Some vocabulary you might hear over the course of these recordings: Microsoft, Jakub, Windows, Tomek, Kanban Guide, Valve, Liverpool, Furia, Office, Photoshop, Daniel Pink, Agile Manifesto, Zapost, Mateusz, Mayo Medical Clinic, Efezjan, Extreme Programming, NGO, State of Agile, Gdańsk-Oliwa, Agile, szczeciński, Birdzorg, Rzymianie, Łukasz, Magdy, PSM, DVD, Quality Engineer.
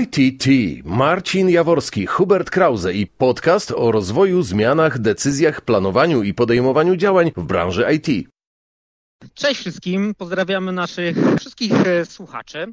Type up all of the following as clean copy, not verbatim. ITT, Marcin Jaworski, Hubert Krause i podcast o rozwoju, zmianach, decyzjach, planowaniu i podejmowaniu działań w branży IT. Cześć wszystkim, pozdrawiamy naszych wszystkich słuchaczy.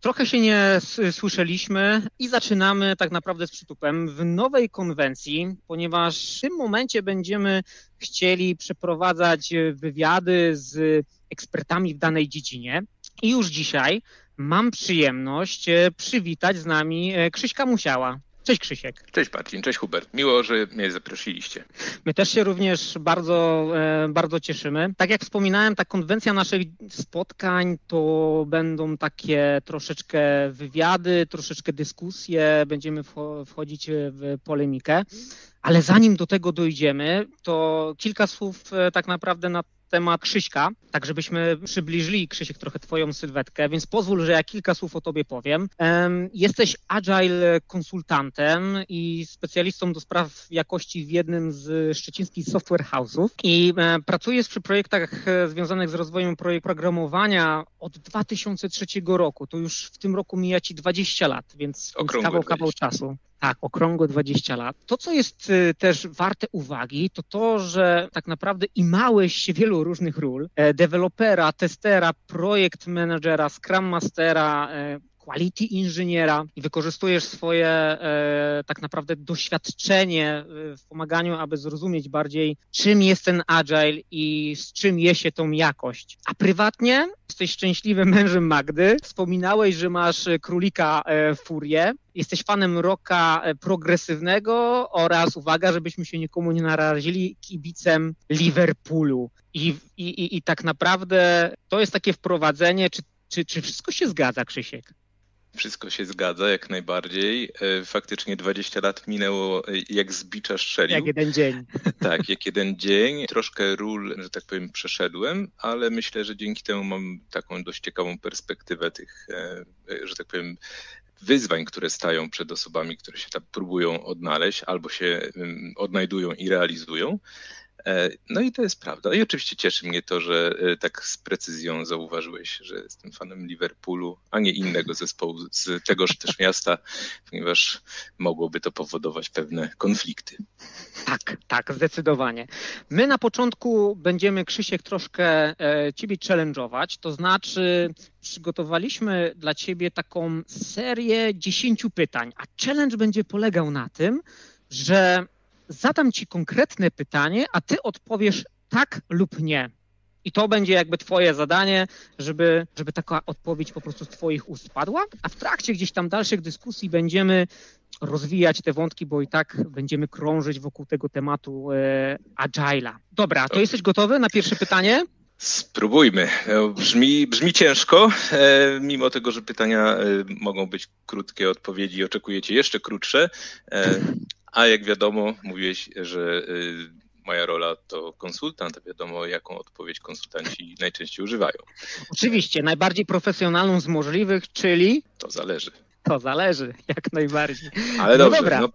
Trochę się nie słyszeliśmy i zaczynamy tak naprawdę z przytupem w nowej konwencji, ponieważ w tym momencie będziemy chcieli przeprowadzać wywiady z ekspertami w danej dziedzinie i już dzisiaj mam przyjemność przywitać z nami Krzyśka Musiała. Cześć Krzysiek. Cześć Marcin, cześć Hubert. Miło, że mnie zaprosiliście. My też się również bardzo cieszymy. Tak jak wspominałem, ta konwencja naszych spotkań to będą takie troszeczkę wywiady, troszeczkę dyskusje, będziemy wchodzić w polemikę. Ale zanim do tego dojdziemy, to kilka słów tak naprawdę na temat Krzyśka, tak żebyśmy przybliżyli, Krzysiek, trochę twoją sylwetkę, więc pozwól, że ja kilka słów o tobie powiem. Jesteś Agile Consultantem i specjalistą do spraw jakości w jednym z szczecińskich software house'ów i pracujesz przy projektach związanych z rozwojem programowania od 2003 roku. To już w tym roku mija ci 20 lat, więc kawał czasu. Tak, okrągłe 20 lat. To, co jest też warte uwagi, to to, że tak naprawdę imałeś się wielu różnych ról. Dewelopera, testera, projekt managera, scrum mastera, quality inżyniera i wykorzystujesz swoje tak naprawdę doświadczenie w pomaganiu, aby zrozumieć bardziej, czym jest ten agile i z czym je się tą jakość. A prywatnie jesteś szczęśliwym mężem Magdy. Wspominałeś, że masz królika Furię. Jesteś fanem rocka progresywnego oraz, uwaga, żebyśmy się nikomu nie narazili, kibicem Liverpoolu. I tak naprawdę to jest takie wprowadzenie, czy wszystko się zgadza, Krzysiek? Wszystko się zgadza, jak najbardziej. Faktycznie 20 lat minęło jak z bicza strzelił. Jak jeden dzień. Tak, jak jeden dzień. Troszkę ról, że tak powiem, przeszedłem, ale myślę, że dzięki temu mam taką dość ciekawą perspektywę tych, że tak powiem, wyzwań, które stają przed osobami, które się tam próbują odnaleźć albo się odnajdują i realizują. No i to jest prawda. I oczywiście cieszy mnie to, że tak z precyzją zauważyłeś, że jestem fanem Liverpoolu, a nie innego zespołu z tegoż też miasta, ponieważ mogłoby to powodować pewne konflikty. Tak, zdecydowanie. My na początku będziemy, Krzysiek, troszkę ciebie challenge'ować, to znaczy przygotowaliśmy dla ciebie taką serię 10 pytań, a challenge będzie polegał na tym, że zadam ci konkretne pytanie, a ty odpowiesz tak lub nie. I to będzie jakby twoje zadanie, żeby taka odpowiedź po prostu z twoich ust padła, a w trakcie gdzieś tam dalszych dyskusji będziemy rozwijać te wątki, bo i tak będziemy krążyć wokół tego tematu Agile'a. Dobra, to jesteś gotowy na pierwsze pytanie? Spróbujmy. Brzmi ciężko, mimo tego, że pytania mogą być krótkie, odpowiedzi oczekujecie jeszcze krótsze. A jak wiadomo, mówiłeś, że moja rola to konsultant, wiadomo, jaką odpowiedź konsultanci najczęściej używają. Oczywiście, najbardziej profesjonalną z możliwych, czyli... To zależy, jak najbardziej. Ale dobrze, no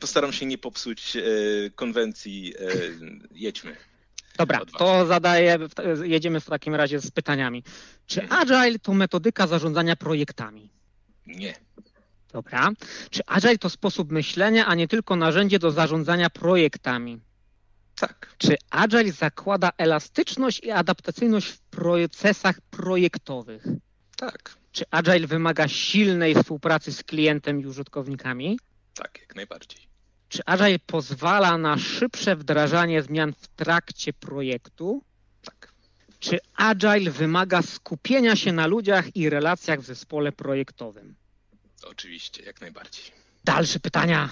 postaram się nie popsuć konwencji, jedźmy. Dobra, to jedziemy w takim razie z pytaniami. Czy Agile to metodyka zarządzania projektami? Nie. Dobra. Czy Agile to sposób myślenia, a nie tylko narzędzie do zarządzania projektami? Tak. Czy Agile zakłada elastyczność i adaptacyjność w procesach projektowych? Tak. Czy Agile wymaga silnej współpracy z klientem i użytkownikami? Tak, jak najbardziej. Czy Agile pozwala na szybsze wdrażanie zmian w trakcie projektu? Tak. Czy Agile wymaga skupienia się na ludziach i relacjach w zespole projektowym? Oczywiście, jak najbardziej. Dalsze pytania.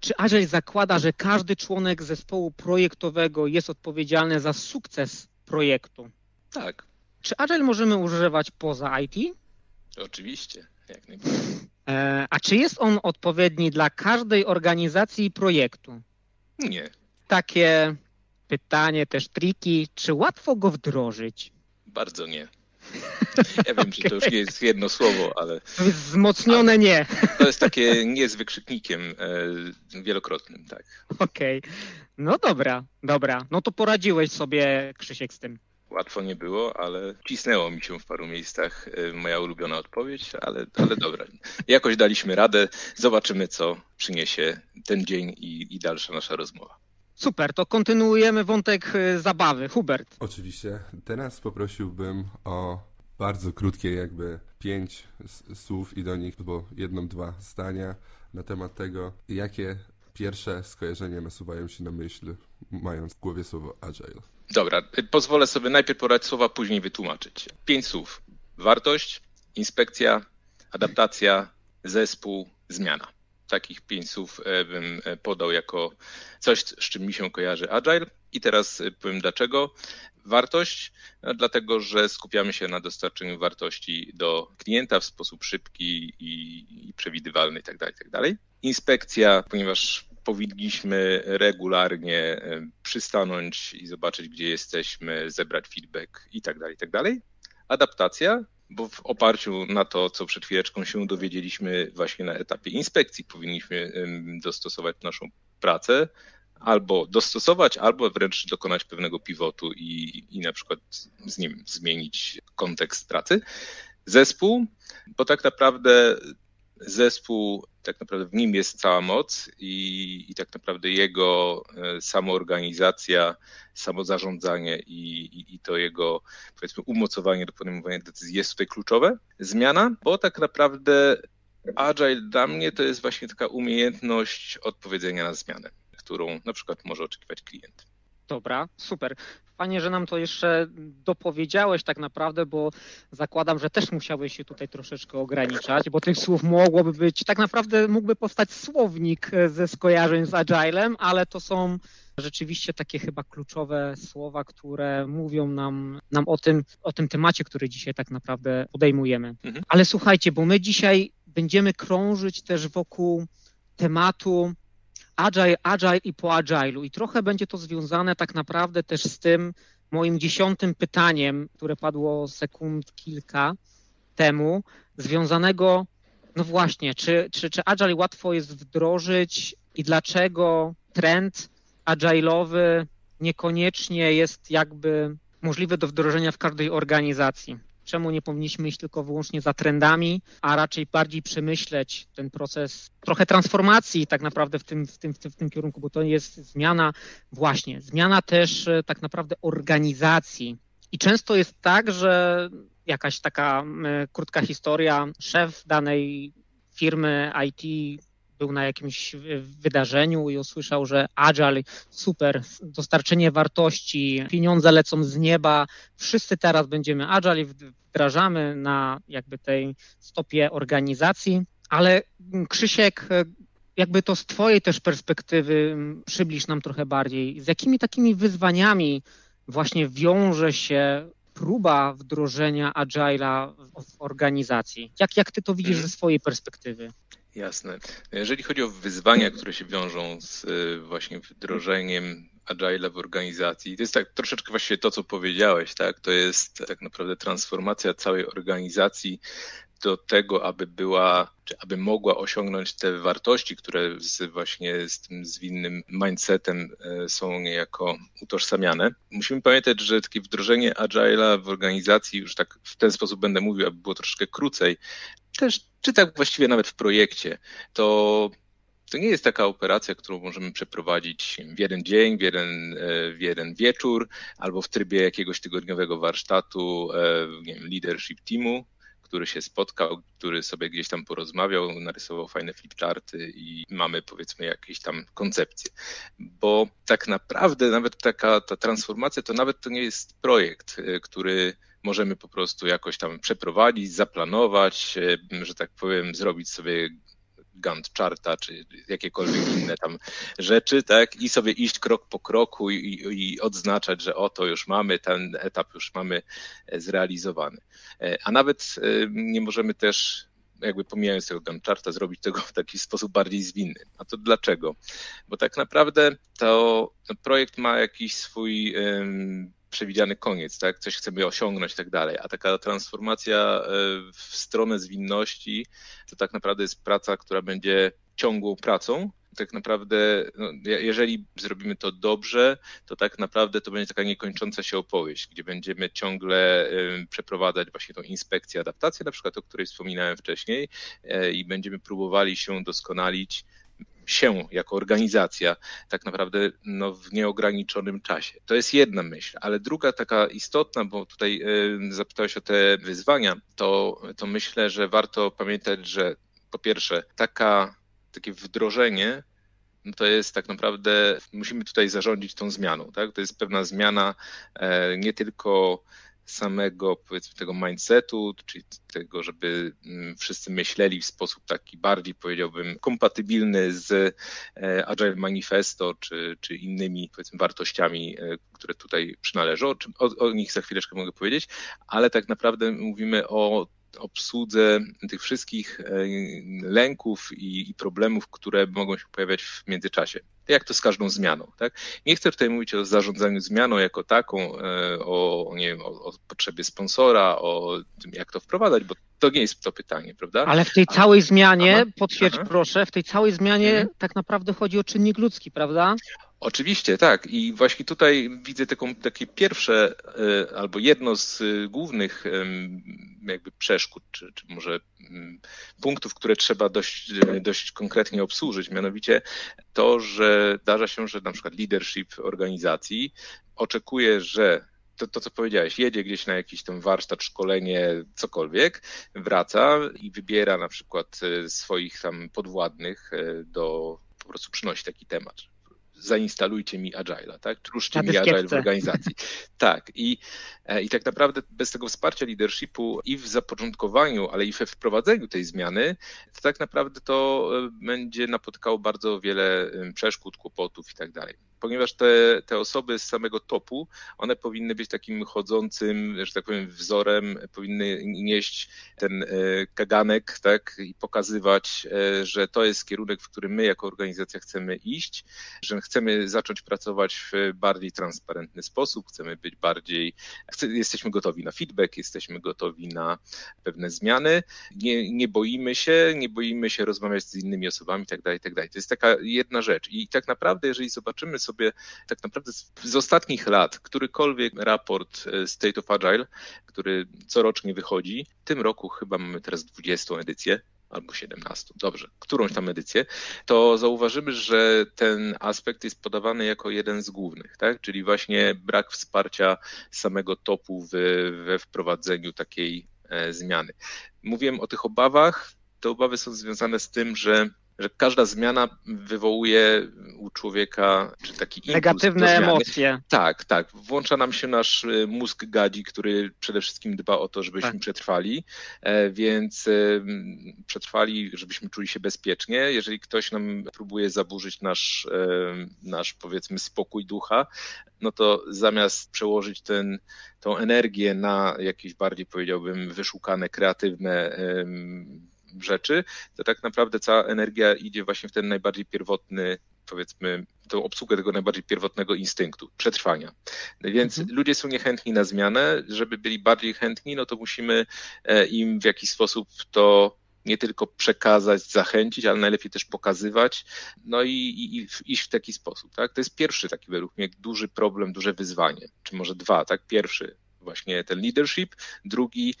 Czy Agile zakłada, że każdy członek zespołu projektowego jest odpowiedzialny za sukces projektu? Tak. Czy Agile możemy używać poza IT? Oczywiście, jak najbardziej. A czy jest on odpowiedni dla każdej organizacji i projektu? Nie. Takie pytanie, też triki. Czy łatwo go wdrożyć? Bardzo nie. Ja wiem, że to już nie jest jedno słowo, ale... Wzmocnione nie. To jest takie nie z wykrzyknikiem wielokrotnym, tak. Okej. No dobra. No to poradziłeś sobie, Krzysiek, z tym. Łatwo nie było, ale cisnęło mi się w paru miejscach moja ulubiona odpowiedź, ale dobra. Jakoś daliśmy radę, zobaczymy, co przyniesie ten dzień i dalsza nasza rozmowa. Super, to kontynuujemy wątek zabawy. Hubert. Oczywiście. Teraz poprosiłbym o bardzo krótkie jakby 5 słów i do nich, bo 1-2 zdania na temat tego, jakie pierwsze skojarzenia nasuwają się na myśl, mając w głowie słowo Agile. Dobra, pozwolę sobie najpierw poradzić słowa, później wytłumaczyć. 5 słów. Wartość, inspekcja, adaptacja, zespół, zmiana. Takich 5 słów bym podał jako coś, z czym mi się kojarzy Agile. I teraz powiem dlaczego. Wartość, dlatego że skupiamy się na dostarczeniu wartości do klienta w sposób szybki i przewidywalny itd., itd. Inspekcja, ponieważ powinniśmy regularnie przystanąć i zobaczyć, gdzie jesteśmy, zebrać feedback itd., itd. Adaptacja, bo w oparciu na to, co przed chwileczką się dowiedzieliśmy właśnie na etapie inspekcji, powinniśmy dostosować naszą pracę, albo dostosować, albo wręcz dokonać pewnego pivotu i na przykład z nim zmienić kontekst pracy. Zespół, bo tak naprawdę w nim jest cała moc i tak naprawdę jego samoorganizacja, samozarządzanie i to jego, powiedzmy, umocowanie do podejmowania decyzji jest tutaj kluczowe. Zmiana, bo tak naprawdę Agile dla mnie to jest właśnie taka umiejętność odpowiedzenia na zmianę, którą na przykład może oczekiwać klient. Dobra, super. Fajnie, że nam to jeszcze dopowiedziałeś tak naprawdę, bo zakładam, że też musiałeś się tutaj troszeczkę ograniczać, bo tych słów mogłoby być, tak naprawdę mógłby powstać słownik ze skojarzeń z Agilem, ale to są rzeczywiście takie chyba kluczowe słowa, które mówią nam o tym temacie, który dzisiaj tak naprawdę podejmujemy. Mhm. Ale słuchajcie, bo my dzisiaj będziemy krążyć też wokół tematu Agile i po Agile'u i trochę będzie to związane tak naprawdę też z tym moim 10. pytaniem, które padło sekund kilka temu, związanego, no właśnie, czy Agile łatwo jest wdrożyć i dlaczego trend Agile'owy niekoniecznie jest jakby możliwy do wdrożenia w każdej organizacji? Czemu nie powinniśmy iść tylko wyłącznie za trendami, a raczej bardziej przemyśleć ten proces trochę transformacji tak naprawdę w tym kierunku, bo to jest zmiana też tak naprawdę organizacji. I często jest tak, że jakaś taka krótka historia, szef danej firmy IT był na jakimś wydarzeniu i usłyszał, że Agile, super, dostarczenie wartości, pieniądze lecą z nieba, wszyscy teraz będziemy Agile i wdrażamy na jakby tej stopie organizacji, ale Krzysiek, jakby to z twojej też perspektywy przybliż nam trochę bardziej, z jakimi takimi wyzwaniami właśnie wiąże się próba wdrożenia Agile'a w organizacji? Jak ty to widzisz ze swojej perspektywy? Jasne. Jeżeli chodzi o wyzwania, które się wiążą z właśnie wdrożeniem Agile'a w organizacji, to jest tak troszeczkę właśnie to, co powiedziałeś, tak? To jest tak naprawdę transformacja całej organizacji do tego, aby była, czy aby mogła osiągnąć te wartości, które z tym zwinnym mindsetem są niejako utożsamiane. Musimy pamiętać, że takie wdrożenie Agile'a w organizacji, już tak w ten sposób będę mówił, aby było troszeczkę krócej, też, czy tak właściwie nawet w projekcie, to nie jest taka operacja, którą możemy przeprowadzić w jeden dzień, w jeden wieczór, albo w trybie jakiegoś tygodniowego warsztatu, nie wiem, leadership teamu, który się spotkał, który sobie gdzieś tam porozmawiał, narysował fajne flipcharty i mamy, powiedzmy, jakieś tam koncepcje. Bo tak naprawdę nawet ta transformacja to nie jest projekt, który możemy po prostu jakoś tam przeprowadzić, zaplanować, że tak powiem, zrobić sobie Gantt charta, czy jakiekolwiek inne tam rzeczy, tak, i sobie iść krok po kroku i odznaczać, że to już mamy, ten etap już mamy zrealizowany. A nawet nie możemy też, jakby pomijając tego Gantt charta, zrobić tego w taki sposób bardziej zwinny. A to dlaczego? Bo tak naprawdę to projekt ma jakiś swój przewidziany koniec, tak? Coś chcemy osiągnąć i tak dalej, a taka transformacja w stronę zwinności to tak naprawdę jest praca, która będzie ciągłą pracą tak naprawdę, no, jeżeli zrobimy to dobrze, to tak naprawdę to będzie taka niekończąca się opowieść, gdzie będziemy ciągle przeprowadzać właśnie tą inspekcję, adaptację, na przykład o której wspominałem wcześniej, i będziemy próbowali się doskonalić się jako organizacja tak naprawdę no, w nieograniczonym czasie. To jest jedna myśl, ale druga taka istotna, bo tutaj zapytałeś o te wyzwania, to myślę, że warto pamiętać, że po pierwsze takie wdrożenie, no to jest tak naprawdę, musimy tutaj zarządzić tą zmianą, tak? To jest pewna zmiana nie tylko samego, powiedzmy, tego mindsetu, czyli tego, żeby wszyscy myśleli w sposób taki bardziej, powiedziałbym, kompatybilny z Agile Manifesto czy innymi, powiedzmy, wartościami, które tutaj przynależą. O nich za chwileczkę mogę powiedzieć, ale tak naprawdę mówimy o obsłudze tych wszystkich lęków i problemów, które mogą się pojawiać w międzyczasie. Jak to z każdą zmianą, tak? Nie chcę tutaj mówić o zarządzaniu zmianą jako taką, o, nie wiem, o potrzebie sponsora, o tym, jak to wprowadzać, bo to nie jest to pytanie, prawda? Ale w tej całej zmianie, potwierdź proszę, w tej całej zmianie tak naprawdę chodzi o czynnik ludzki, prawda? Oczywiście, tak. I właśnie tutaj widzę takie pierwsze albo jedno z głównych jakby przeszkód, czy może punktów, które trzeba dość konkretnie obsłużyć, mianowicie to, że zdarza się, że na przykład leadership organizacji oczekuje, że to, co powiedziałeś, jedzie gdzieś na jakiś tam warsztat, szkolenie, cokolwiek, wraca i wybiera na przykład swoich tam podwładnych po prostu przynosi taki temat. Zainstalujcie mi Agile'a, tak? Ruszcie mi Agile w organizacji. Tak. I tak naprawdę bez tego wsparcia leadershipu i w zapoczątkowaniu, ale i we wprowadzeniu tej zmiany, to tak naprawdę to będzie napotykało bardzo wiele przeszkód, kłopotów i tak dalej. Ponieważ te osoby z samego topu, one powinny być takim chodzącym, że tak powiem, wzorem, powinny nieść ten kaganek, tak, i pokazywać, że to jest kierunek, w którym my jako organizacja chcemy iść, że chcemy zacząć pracować w bardziej transparentny sposób, chcemy być bardziej, jesteśmy gotowi na feedback, jesteśmy gotowi na pewne zmiany, nie boimy się rozmawiać z innymi osobami itd., itd. To jest taka jedna rzecz i tak naprawdę, jeżeli zobaczymy sobie tak naprawdę z ostatnich lat którykolwiek raport State of Agile, który corocznie wychodzi, w tym roku chyba mamy teraz 20 edycję, albo 17, dobrze, którąś tam edycję, to zauważymy, że ten aspekt jest podawany jako jeden z głównych, tak? Czyli właśnie brak wsparcia samego topu we wprowadzeniu takiej zmiany. Mówiłem o tych obawach, te obawy są związane z tym, że każda zmiana wywołuje u człowieka, czy taki impuls negatywne emocje. Tak. Włącza nam się nasz mózg gadzi, który przede wszystkim dba o to, żebyśmy przetrwali, więc przetrwali, żebyśmy czuli się bezpiecznie. Jeżeli ktoś nam próbuje zaburzyć nasz powiedzmy spokój ducha, no to zamiast przełożyć tą energię na jakieś bardziej, powiedziałbym, wyszukane, kreatywne rzeczy, to tak naprawdę cała energia idzie właśnie w ten najbardziej pierwotny, powiedzmy, tą obsługę tego najbardziej pierwotnego instynktu, przetrwania. Więc ludzie są niechętni na zmianę, żeby byli bardziej chętni, no to musimy im w jakiś sposób to nie tylko przekazać, zachęcić, ale najlepiej też pokazywać, no i iść w taki sposób, tak? To jest pierwszy taki według mnie duży problem, duże wyzwanie, czy może dwa, tak? Pierwszy właśnie ten leadership, drugi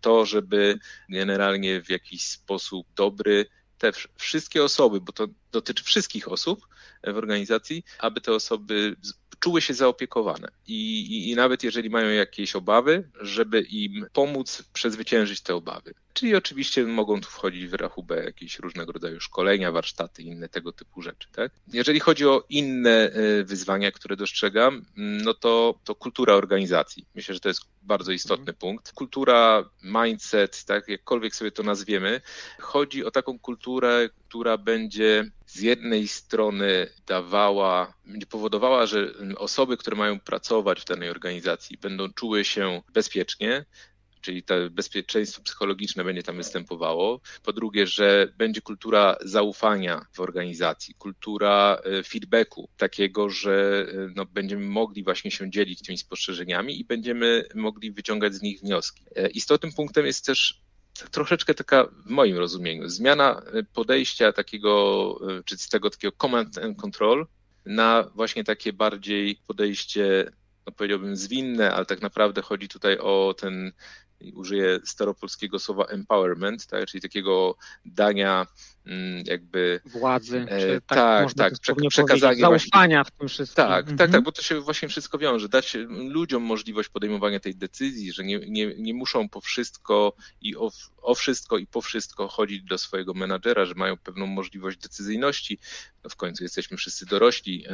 to, żeby generalnie w jakiś sposób dobry te wszystkie osoby, bo to dotyczy wszystkich osób w organizacji, aby te osoby czuły się zaopiekowane i nawet jeżeli mają jakieś obawy, żeby im pomóc przezwyciężyć te obawy. Czyli oczywiście mogą tu wchodzić w rachubę jakieś różnego rodzaju szkolenia, warsztaty, inne tego typu rzeczy, tak? Jeżeli chodzi o inne wyzwania, które dostrzegam, no to kultura organizacji. Myślę, że to jest bardzo istotny punkt. Kultura, mindset, tak, jakkolwiek sobie to nazwiemy, chodzi o taką kulturę, która będzie z jednej strony powodowała, że osoby, które mają pracować w danej organizacji, będą czuły się bezpiecznie, czyli to bezpieczeństwo psychologiczne będzie tam występowało. Po drugie, że będzie kultura zaufania w organizacji, kultura feedbacku, takiego, że no, będziemy mogli właśnie się dzielić tymi spostrzeżeniami i będziemy mogli wyciągać z nich wnioski. Istotnym punktem jest też troszeczkę taka w moim rozumieniu zmiana podejścia takiego, czy z tego takiego command and control na właśnie takie bardziej podejście, no powiedziałbym zwinne, ale tak naprawdę chodzi tutaj o ten, użyję staropolskiego słowa empowerment, tak, czyli takiego dania jakby władzy, czy tak, można przekazanie zaufania właśnie w tym wszystkim. Tak, tak, bo to się właśnie wszystko wiąże, dać ludziom możliwość podejmowania tej decyzji, że nie muszą po wszystko i o wszystko i po wszystko chodzić do swojego menadżera, że mają pewną możliwość decyzyjności. No w końcu jesteśmy wszyscy dorośli,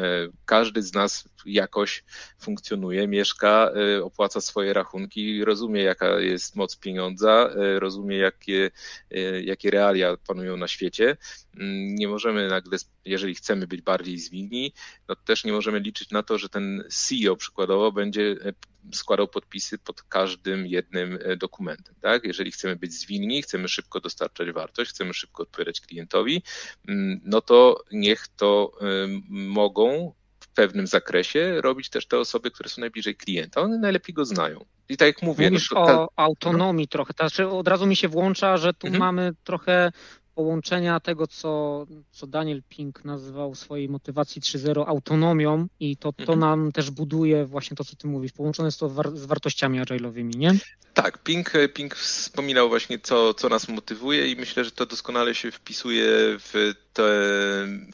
każdy z nas jakoś funkcjonuje, mieszka, opłaca swoje rachunki, rozumie jaka jest moc pieniądza, rozumie jakie realia panują na świecie. Nie możemy nagle, jeżeli chcemy być bardziej zwinni, no to też nie możemy liczyć na to, że ten CEO przykładowo będzie składał podpisy pod każdym jednym dokumentem. Tak? Jeżeli chcemy być zwinni, chcemy szybko dostarczać wartość, chcemy szybko odpowiadać klientowi, no to niech to mogą w pewnym zakresie robić też te osoby, które są najbliżej klienta. One najlepiej go znają. I tak jak mówię... Mówisz o autonomii trochę, to znaczy od razu mi się włącza, że tu mamy trochę połączenia tego, co Daniel Pink nazywał swojej motywacji 3.0 autonomią i to nam też buduje właśnie to, co ty mówisz. Połączone jest to z wartościami agile'owymi, nie? Tak, Pink wspominał właśnie, co nas motywuje i myślę, że to doskonale się wpisuje w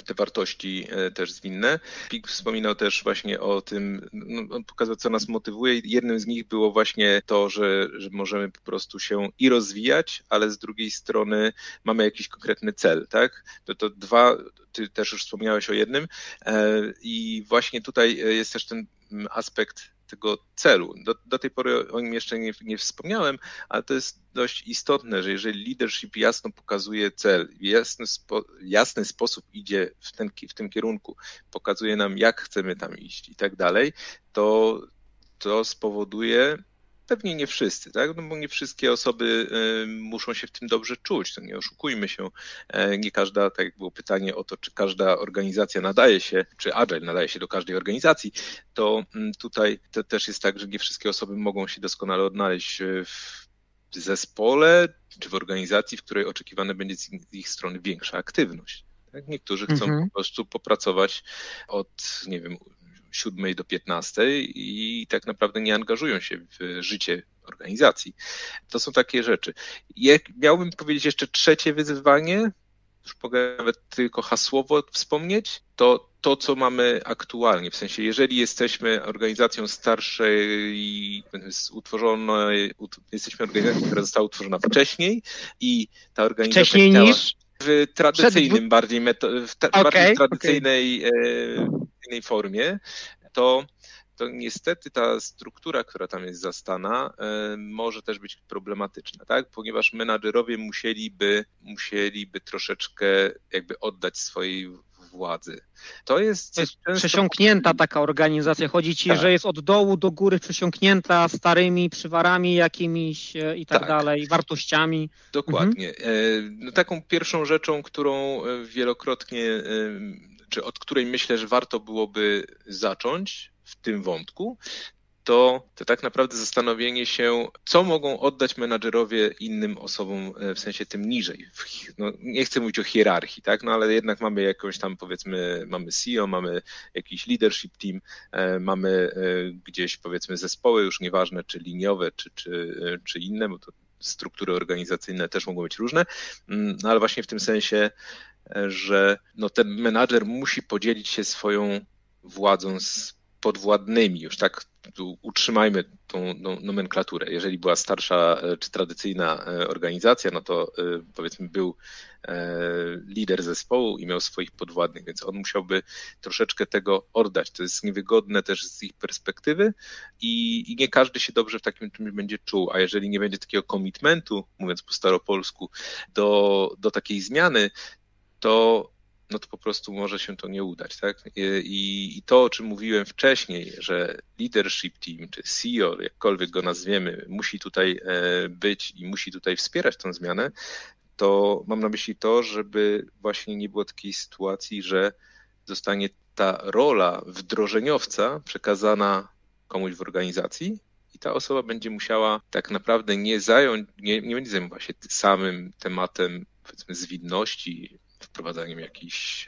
te wartości też zwinne. Pink wspominał też właśnie o tym, on pokazał, co nas motywuje i jednym z nich było właśnie to, że możemy po prostu się i rozwijać, ale z drugiej strony mamy jakiś konkretny cel, tak? To dwa, ty też już wspomniałeś o jednym i właśnie tutaj jest też ten aspekt tego celu. Do tej pory o nim jeszcze nie wspomniałem, ale to jest dość istotne, że jeżeli leadership jasno pokazuje cel, w jasny sposób idzie w tym kierunku, pokazuje nam, jak chcemy tam iść i tak dalej, to spowoduje, pewnie nie wszyscy, tak? No bo nie wszystkie osoby muszą się w tym dobrze czuć, to nie oszukujmy się, nie każda, tak jak było pytanie o to, czy każda organizacja nadaje się, czy Agile nadaje się do każdej organizacji, to tutaj to też jest tak, że nie wszystkie osoby mogą się doskonale odnaleźć w zespole, czy w organizacji, w której oczekiwana będzie z ich strony większa aktywność. Tak? Niektórzy chcą po prostu popracować od, nie wiem, 7 do 15 i tak naprawdę nie angażują się w życie organizacji. To są takie rzeczy. Miałbym powiedzieć jeszcze trzecie wyzwanie, już mogę nawet tylko hasłowo wspomnieć, to co mamy aktualnie. W sensie, jeżeli jesteśmy organizacją starszej, jesteśmy organizacją, która została utworzona wcześniej i ta organizacja... Wcześniej niż? W tradycyjnym, bardziej tradycyjnej... innej formie, to niestety ta struktura, która tam jest zastana, może też być problematyczna, tak? Ponieważ menadżerowie musieliby troszeczkę jakby oddać swojej władzy. To jest często... przesiąknięta taka organizacja. Chodzi ci, że jest od dołu do góry przesiąknięta starymi przywarami jakimiś i tak dalej, wartościami. Dokładnie. No, taką pierwszą rzeczą, którą wielokrotnie... czy od której myślę, że warto byłoby zacząć w tym wątku, to tak naprawdę zastanowienie się, co mogą oddać menadżerowie innym osobom, w sensie tym niżej. No, nie chcę mówić o hierarchii, tak? No, ale jednak mamy jakąś tam, powiedzmy, mamy CEO, mamy jakiś leadership team, mamy gdzieś, powiedzmy, zespoły, już nieważne, czy liniowe, czy inne, bo to struktury organizacyjne też mogą być różne, no, ale właśnie w tym sensie, że no ten menadżer musi podzielić się swoją władzą z podwładnymi. Już tak utrzymajmy tą nomenklaturę. Jeżeli była starsza czy tradycyjna organizacja, no to powiedzmy był lider zespołu i miał swoich podwładnych, więc on musiałby troszeczkę tego oddać. To jest niewygodne też z ich perspektywy i nie każdy się dobrze w takim czymś będzie czuł, a jeżeli nie będzie takiego komitmentu, mówiąc po staropolsku, do takiej zmiany, to po prostu może się to nie udać, tak? I to, o czym mówiłem wcześniej, że leadership team, czy CEO, jakkolwiek go nazwiemy, musi tutaj być i musi tutaj wspierać tą zmianę, to mam na myśli to, żeby właśnie nie było takiej sytuacji, że zostanie ta rola wdrożeniowca przekazana komuś w organizacji, i ta osoba będzie musiała tak naprawdę nie będzie zajmować się samym tematem, powiedzmy, zwinności, wprowadzaniem jakichś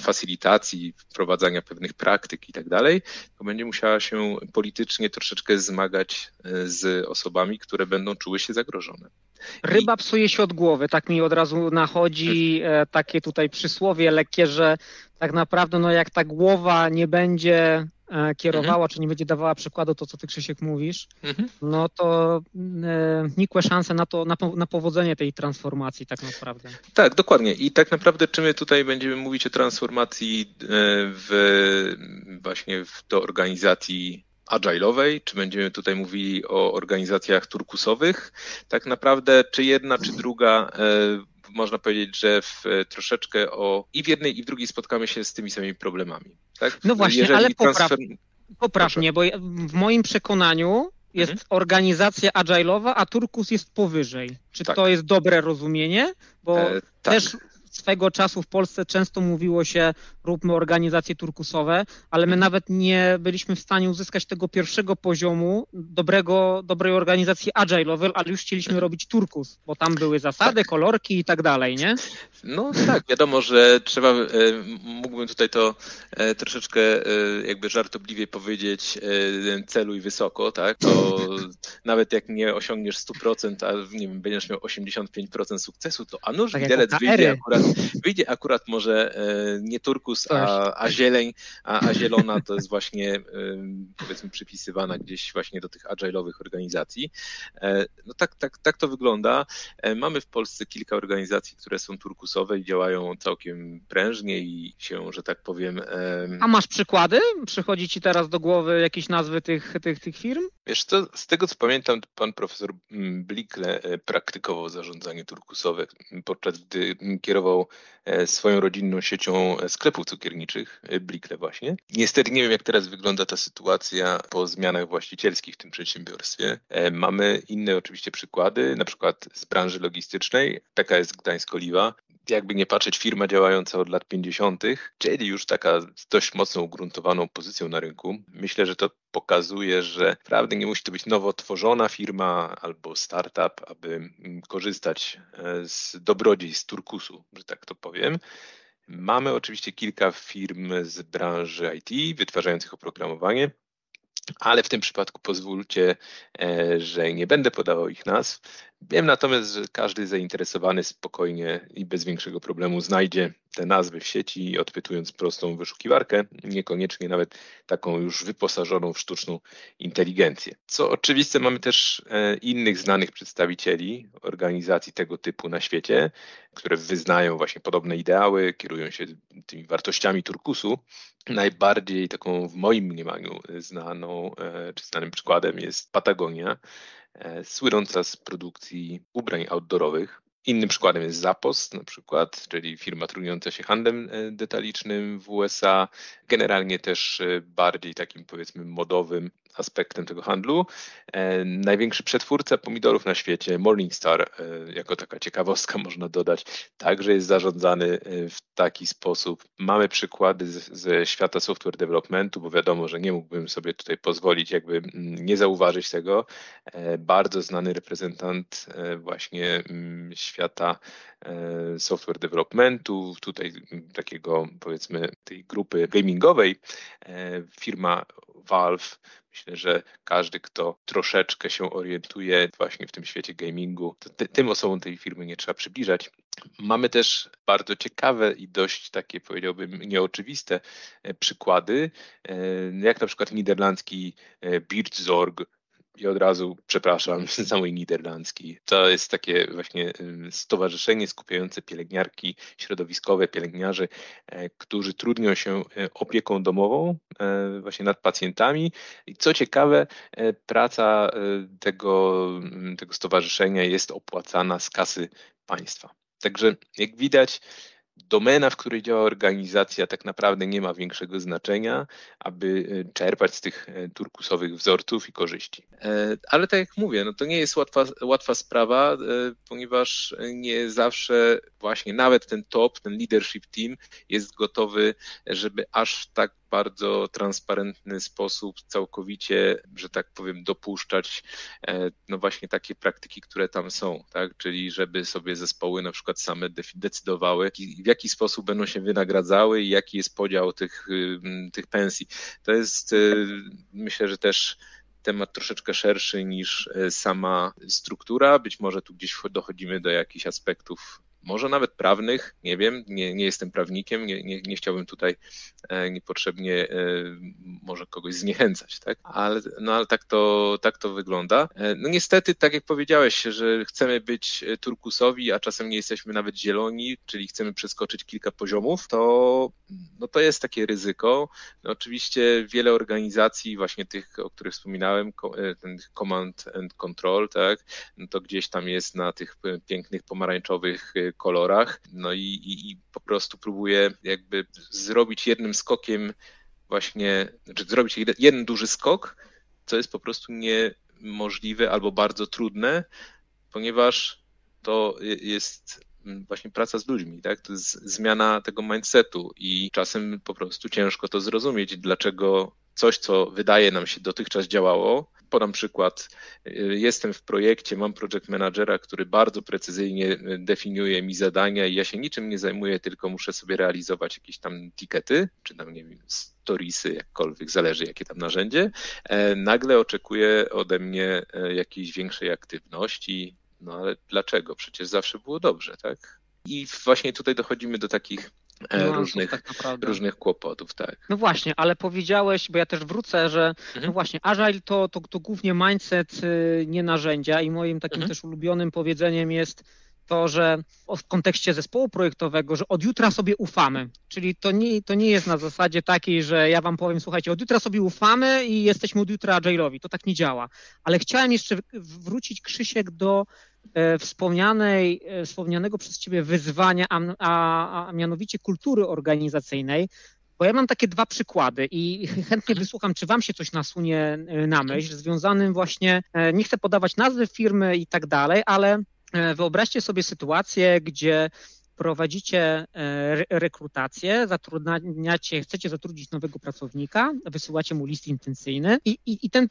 facylitacji, wprowadzania pewnych praktyk i tak dalej, to będzie musiała się politycznie troszeczkę zmagać z osobami, które będą czuły się zagrożone. Ryba psuje się od głowy, tak mi od razu nachodzi takie tutaj przysłowie lekkie, że tak naprawdę jak ta głowa nie będzie kierowała, czy nie będzie dawała przykładu to, co ty, Krzysiek, mówisz, no to nikłe szanse na powodzenie tej transformacji tak naprawdę. Tak, dokładnie. I tak naprawdę, czy my tutaj będziemy mówić o transformacji do organizacji agile'owej, czy będziemy tutaj mówili o organizacjach turkusowych, tak naprawdę czy jedna, czy druga, można powiedzieć, że troszeczkę w jednej i w drugiej spotkamy się z tymi samymi problemami. Tak? No właśnie, ale popraw mnie, bo w moim przekonaniu jest organizacja agile'owa, a turkus jest powyżej. Czy to jest dobre rozumienie? Bo też swego czasu w Polsce często mówiło się, róbmy organizacje turkusowe, ale my nawet nie byliśmy w stanie uzyskać tego pierwszego poziomu dobrej organizacji agile'owej, ale już chcieliśmy robić turkus, bo tam były zasady, kolorki i tak dalej, nie? No tak, wiadomo, że trzeba, mógłbym tutaj to troszeczkę jakby żartobliwie powiedzieć, celuj wysoko, tak? To nawet jak nie osiągniesz 100%, a nie wiem, będziesz miał 85% sukcesu, to a nóż widelec wyjdzie akurat może nie turkus, a zieleń, a zielona to jest właśnie, powiedzmy, przypisywana gdzieś właśnie do tych agile'owych organizacji. No tak to wygląda. Mamy w Polsce kilka organizacji, które są turkusowe i działają całkiem prężnie i się, że tak powiem... A masz przykłady? Przychodzi ci teraz do głowy jakieś nazwy tych firm? Wiesz co, z tego co pamiętam, pan profesor Blikle praktykował zarządzanie turkusowe, podczas gdy kierował swoją rodzinną siecią sklepów cukierniczych, Blikle właśnie. Niestety nie wiem, jak teraz wygląda ta sytuacja po zmianach właścicielskich w tym przedsiębiorstwie. Mamy inne oczywiście przykłady, na przykład z branży logistycznej, taka jest Gdańsk-Oliwa. Jakby nie patrzeć, firma działająca od lat 50., czyli już taka z dość mocno ugruntowaną pozycją na rynku. Myślę, że to pokazuje, że naprawdę nie musi to być nowo tworzona firma albo startup, aby korzystać z dobrodziejstw turkusu, że tak to powiem. Mamy oczywiście kilka firm z branży IT wytwarzających oprogramowanie, ale w tym przypadku pozwólcie, że nie będę podawał ich nazw. Wiem natomiast, że każdy zainteresowany spokojnie i bez większego problemu znajdzie te nazwy w sieci, odpytując prostą wyszukiwarkę, niekoniecznie nawet taką już wyposażoną w sztuczną inteligencję. Co oczywiste, mamy też innych znanych przedstawicieli organizacji tego typu na świecie, które wyznają właśnie podobne ideały, kierują się tymi wartościami turkusu. Najbardziej taką w moim mniemaniu znanym przykładem jest Patagonia, słynąca z produkcji ubrań outdoorowych. Innym przykładem jest Zapost, na przykład, czyli firma trudniąca się handlem detalicznym w USA. Generalnie też bardziej takim, powiedzmy, modowym aspektem tego handlu. Największy przetwórca pomidorów na świecie, Morningstar, jako taka ciekawostka można dodać, także jest zarządzany w taki sposób. Mamy przykłady ze świata software developmentu, bo wiadomo, że nie mógłbym sobie tutaj pozwolić jakby nie zauważyć tego. Bardzo znany reprezentant właśnie świata software developmentu, tutaj takiego, powiedzmy, tej grupy gamingowej, firma Valve. Myślę, że każdy, kto troszeczkę się orientuje właśnie w tym świecie gamingu, to tym osobom tej firmy nie trzeba przybliżać. Mamy też bardzo ciekawe i dość takie, powiedziałbym, nieoczywiste przykłady, jak na przykład niderlandzki Birdzorg. I od razu przepraszam, cały niderlandzki. To jest takie właśnie stowarzyszenie skupiające pielęgniarki środowiskowe, pielęgniarzy, którzy trudnią się opieką domową właśnie nad pacjentami. I co ciekawe, praca tego stowarzyszenia jest opłacana z kasy państwa. Także jak widać, domena, w której działa organizacja, tak naprawdę nie ma większego znaczenia, aby czerpać z tych turkusowych wzorców i korzyści. Ale tak jak mówię, no to nie jest łatwa sprawa, ponieważ nie zawsze właśnie nawet ten leadership team jest gotowy, żeby aż tak bardzo transparentny sposób całkowicie, że tak powiem, dopuszczać no właśnie takie praktyki, które tam są, tak? Czyli żeby sobie zespoły na przykład same decydowały, w jaki sposób będą się wynagradzały i jaki jest podział tych pensji. To jest, myślę, że też temat troszeczkę szerszy niż sama struktura. Być może tu gdzieś dochodzimy do jakichś aspektów, może nawet prawnych, nie wiem, nie jestem prawnikiem, nie chciałbym tutaj niepotrzebnie może kogoś zniechęcać, tak? Ale tak to wygląda. No niestety, tak jak powiedziałeś, że chcemy być turkusowi, a czasem nie jesteśmy nawet zieloni, czyli chcemy przeskoczyć kilka poziomów, to no to jest takie ryzyko. No oczywiście wiele organizacji, właśnie tych, o których wspominałem, ten command and control, tak? No to gdzieś tam jest na tych pięknych pomarańczowych kolorach, no i po prostu próbuje jakby zrobić jednym skokiem właśnie, znaczy zrobić jeden duży skok, co jest po prostu niemożliwe albo bardzo trudne, ponieważ to jest właśnie praca z ludźmi, tak? To jest zmiana tego mindsetu i czasem po prostu ciężko to zrozumieć, dlaczego coś, co wydaje nam się dotychczas działało. Podam przykład. Jestem w projekcie, mam project managera, który bardzo precyzyjnie definiuje mi zadania i ja się niczym nie zajmuję, tylko muszę sobie realizować jakieś tam tickety, czy tam, nie wiem, storiesy, jakkolwiek, zależy jakie tam narzędzie. Nagle oczekuje ode mnie jakiejś większej aktywności, no ale dlaczego? Przecież zawsze było dobrze, tak? I właśnie tutaj dochodzimy do takich różnych kłopotów, tak. No właśnie, ale powiedziałeś, bo ja też wrócę, że no właśnie, Agile to głównie mindset, nie narzędzia, i moim takim też ulubionym powiedzeniem jest to, że w kontekście zespołu projektowego, że od jutra sobie ufamy. Czyli to nie jest na zasadzie takiej, że ja wam powiem, słuchajcie, od jutra sobie ufamy i jesteśmy od jutra Agile'owi. To tak nie działa. Ale chciałem jeszcze wrócić, Krzysiek, do wspomnianego przez ciebie wyzwania, a mianowicie kultury organizacyjnej, bo ja mam takie dwa przykłady i chętnie wysłucham, czy wam się coś nasunie na myśl, związanym właśnie, nie chcę podawać nazwy firmy i tak dalej, ale wyobraźcie sobie sytuację, gdzie prowadzicie rekrutację, chcecie zatrudnić nowego pracownika, wysyłacie mu list intencyjny i ten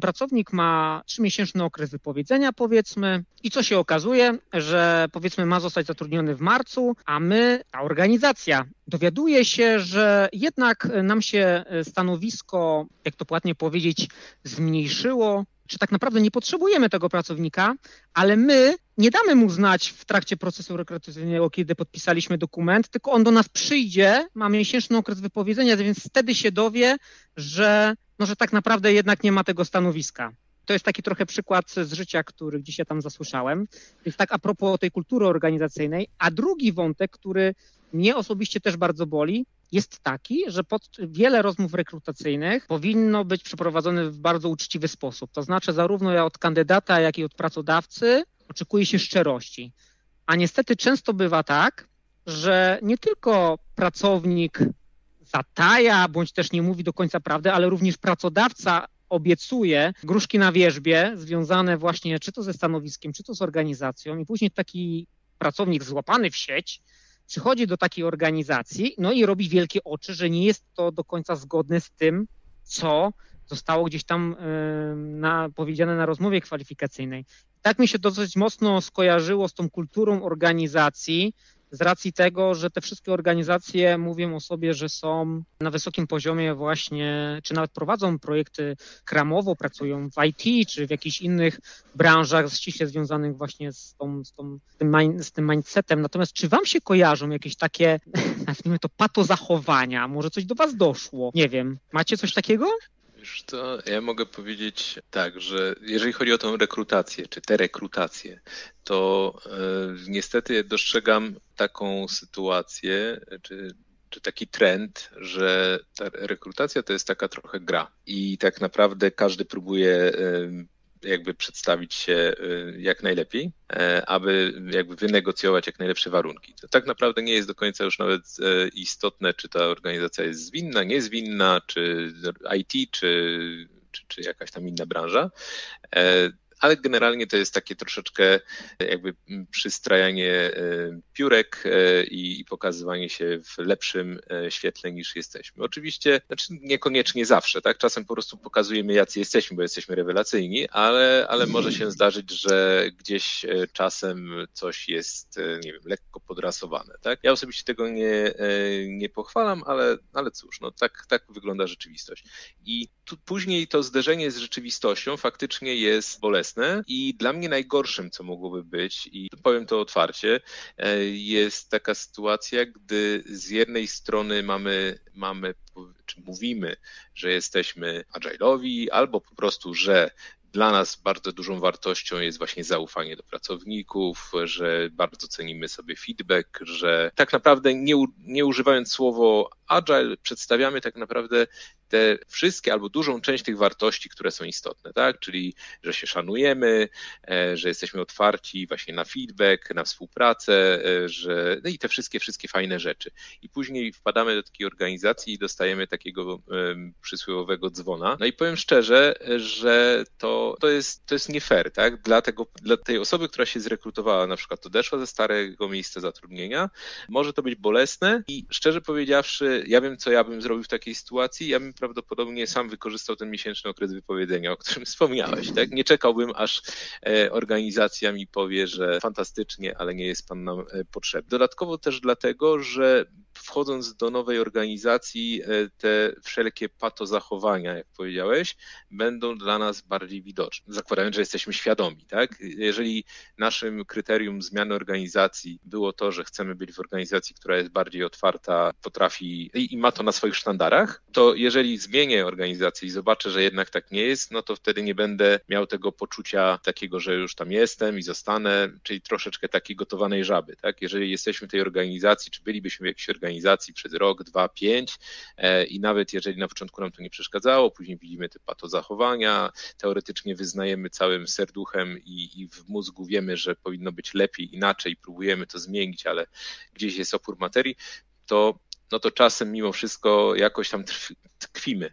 pracownik ma 3-miesięczny okres wypowiedzenia, powiedzmy, i co się okazuje, że powiedzmy ma zostać zatrudniony w marcu, a ta organizacja dowiaduje się, że jednak nam się stanowisko, jak to ładnie powiedzieć, zmniejszyło, że tak naprawdę nie potrzebujemy tego pracownika, ale my nie damy mu znać w trakcie procesu rekrutacyjnego, kiedy podpisaliśmy dokument, tylko on do nas przyjdzie, ma miesięczny okres wypowiedzenia, więc wtedy się dowie, że tak naprawdę jednak nie ma tego stanowiska. To jest taki trochę przykład z życia, który gdzieś ja tam zasłyszałem. Więc tak a propos tej kultury organizacyjnej. A drugi wątek, który mnie osobiście też bardzo boli, jest taki, że wiele rozmów rekrutacyjnych powinno być przeprowadzone w bardzo uczciwy sposób. To znaczy zarówno od kandydata, jak i od pracodawcy oczekuje się szczerości. A niestety często bywa tak, że nie tylko pracownik zataja, bądź też nie mówi do końca prawdy, ale również pracodawca obiecuje gruszki na wierzbie związane właśnie czy to ze stanowiskiem, czy to z organizacją, i później taki pracownik złapany w sieć przychodzi do takiej organizacji, no i robi wielkie oczy, że nie jest to do końca zgodne z tym, co zostało gdzieś tam powiedziane na rozmowie kwalifikacyjnej. Tak mi się dosyć mocno skojarzyło z tą kulturą organizacji, z racji tego, że te wszystkie organizacje mówią o sobie, że są na wysokim poziomie właśnie, czy nawet prowadzą projekty kramowo, pracują w IT, czy w jakichś innych branżach ściśle związanych właśnie z tym mindsetem. Natomiast czy wam się kojarzą jakieś takie, nazwijmy to, patozachowania? Może coś do was doszło? Nie wiem. Macie coś takiego? Wiesz co, ja mogę powiedzieć tak, że jeżeli chodzi o tę rekrutację, czy te rekrutacje, to niestety dostrzegam taką sytuację, czy taki trend, że ta rekrutacja to jest taka trochę gra i tak naprawdę każdy próbuje jakby przedstawić się jak najlepiej, aby jakby wynegocjować jak najlepsze warunki. To tak naprawdę nie jest do końca już nawet istotne, czy ta organizacja jest zwinna, niezwinna, czy IT, czy jakaś tam inna branża, ale generalnie to jest takie troszeczkę jakby przystrajanie piórek i pokazywanie się w lepszym świetle niż jesteśmy. Oczywiście, znaczy niekoniecznie zawsze, tak? Czasem po prostu pokazujemy, jacy jesteśmy, bo jesteśmy rewelacyjni, ale może się zdarzyć, że gdzieś czasem coś jest, nie wiem, lekko podrasowane, tak? Ja osobiście tego nie pochwalam, ale cóż, no tak wygląda rzeczywistość. I tu później to zderzenie z rzeczywistością faktycznie jest bolesne i dla mnie najgorszym, co mogłoby być, i powiem to otwarcie, jest taka sytuacja, gdy z jednej strony mamy czy mówimy, że jesteśmy agile'owi albo po prostu, że dla nas bardzo dużą wartością jest właśnie zaufanie do pracowników, że bardzo cenimy sobie feedback, że tak naprawdę nie używając słowo agile przedstawiamy tak naprawdę te wszystkie albo dużą część tych wartości, które są istotne, tak? Czyli, że się szanujemy, że jesteśmy otwarci właśnie na feedback, na współpracę, że no i te wszystkie fajne rzeczy. I później wpadamy do takiej organizacji i dostajemy takiego przysłowiowego dzwona. No i powiem szczerze, że to jest nie fair, tak? Dla tej osoby, która się zrekrutowała, na przykład odeszła ze starego miejsca zatrudnienia, może to być bolesne i szczerze powiedziawszy, ja wiem, co ja bym zrobił w takiej sytuacji, ja bym prawdopodobnie sam wykorzystał ten miesięczny okres wypowiedzenia, o którym wspomniałeś, tak? Nie czekałbym, aż organizacja mi powie, że fantastycznie, ale nie jest pan nam potrzebny. Dodatkowo też dlatego, że wchodząc do nowej organizacji, te wszelkie patozachowania, jak powiedziałeś, będą dla nas bardziej widoczne. Zakładając, że jesteśmy świadomi, tak? Jeżeli naszym kryterium zmiany organizacji było to, że chcemy być w organizacji, która jest bardziej otwarta, potrafi i ma to na swoich sztandarach, to jeżeli zmienię organizację i zobaczę, że jednak tak nie jest, no to wtedy nie będę miał tego poczucia takiego, że już tam jestem i zostanę, czyli troszeczkę takiej gotowanej żaby, tak? Jeżeli jesteśmy w tej organizacji, czy bylibyśmy w jakiejś organizacji przez rok, dwa, pięć i nawet jeżeli na początku nam to nie przeszkadzało, później widzimy te patozachowania, teoretycznie wyznajemy całym serduchem i w mózgu wiemy, że powinno być lepiej, inaczej, próbujemy to zmienić, ale gdzieś jest opór materii, to czasem mimo wszystko jakoś tam tkwimy.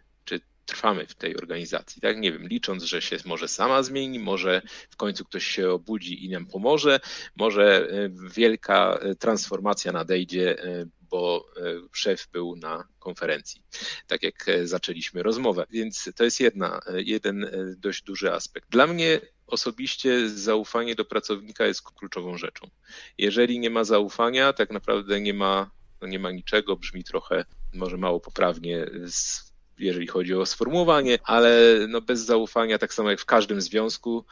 Trwamy w tej organizacji, tak? Nie wiem, licząc, że się może sama zmieni, może w końcu ktoś się obudzi i nam pomoże, może wielka transformacja nadejdzie, bo szef był na konferencji, tak jak zaczęliśmy rozmowę. Więc to jest jeden dość duży aspekt. Dla mnie osobiście zaufanie do pracownika jest kluczową rzeczą. Jeżeli nie ma zaufania, tak naprawdę nie ma niczego, brzmi trochę może mało poprawnie jeżeli chodzi o sformułowanie, ale no bez zaufania, tak samo jak w każdym związku,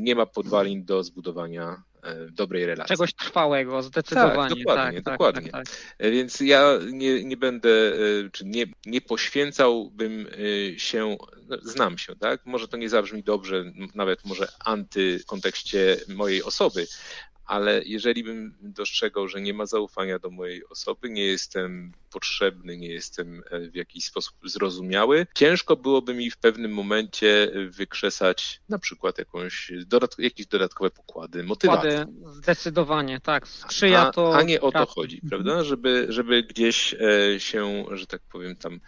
nie ma podwalin do zbudowania dobrej relacji. Czegoś trwałego, zdecydowanie. Tak, dokładnie. Tak. Więc ja nie będę, czy nie poświęcałbym się, znam się, tak? Może to nie zabrzmi dobrze, nawet może anty w kontekście mojej osoby, ale jeżeli bym dostrzegał, że nie ma zaufania do mojej osoby, nie jestem potrzebny, nie jestem w jakiś sposób zrozumiały, ciężko byłoby mi w pewnym momencie wykrzesać na przykład jakieś dodatkowe pokłady, motywacje. Zdecydowanie, tak. Sprzyja to. A nie o to chodzi, prawda? Żeby gdzieś się, że tak powiem, tam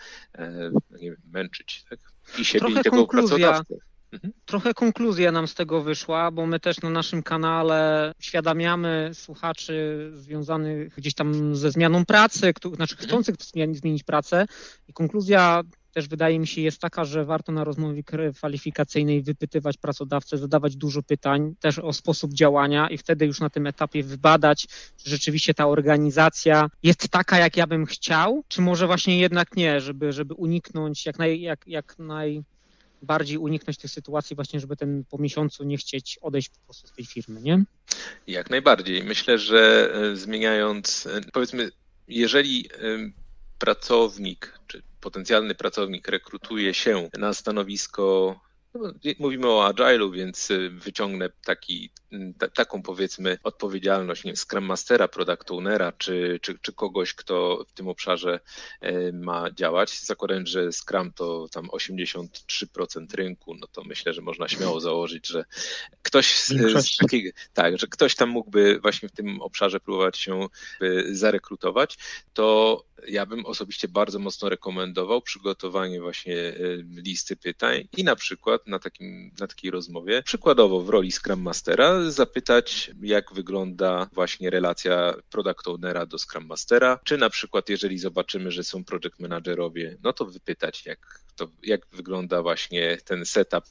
nie wiem, męczyć, tak? I siebie trochę i tego pracodawcę. Trochę konkluzja nam z tego wyszła, bo my też na naszym kanale uświadamiamy słuchaczy związanych gdzieś tam ze zmianą pracy, znaczy chcących zmienić pracę i konkluzja też wydaje mi się jest taka, że warto na rozmowie kwalifikacyjnej wypytywać pracodawcę, zadawać dużo pytań też o sposób działania i wtedy już na tym etapie wybadać, czy rzeczywiście ta organizacja jest taka, jak ja bym chciał, czy może właśnie jednak nie, żeby uniknąć bardziej uniknąć tych sytuacji właśnie, żeby ten po miesiącu nie chcieć odejść po prostu z tej firmy, nie? Jak najbardziej. Myślę, że zmieniając, powiedzmy, jeżeli pracownik, czy potencjalny pracownik rekrutuje się na stanowisko, mówimy o agile'u, więc wyciągnę taki taką, powiedzmy, odpowiedzialność, nie wiem, Scrum Mastera, Product Ownera, czy kogoś, kto w tym obszarze ma działać. Zakładając, że Scrum to tam 83% rynku, no to myślę, że można śmiało założyć, że ktoś z takiego, tak, że ktoś tam mógłby właśnie w tym obszarze próbować się zarekrutować, to ja bym osobiście bardzo mocno rekomendował przygotowanie właśnie listy pytań i na przykład na takiej rozmowie, przykładowo w roli Scrum Mastera, zapytać, jak wygląda właśnie relacja Product Ownera do Scrum Mastera, czy na przykład jeżeli zobaczymy, że są project managerowie, no to wypytać, jak wygląda właśnie ten setup.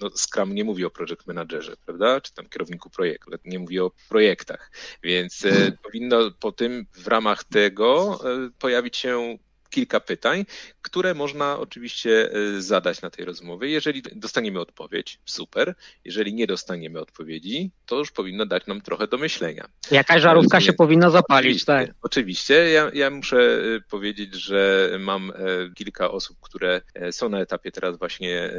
No, Scrum nie mówi o project managerze, prawda? Czy tam kierowniku projektu, nie mówi o projektach, więc powinno po tym w ramach tego pojawić się kilka pytań, które można oczywiście zadać na tej rozmowie. Jeżeli dostaniemy odpowiedź, super. Jeżeli nie dostaniemy odpowiedzi, to już powinno dać nam trochę do myślenia. Jakaś żarówka się powinna zapalić, tak? Oczywiście. Ja muszę powiedzieć, że mam kilka osób, które są na etapie teraz właśnie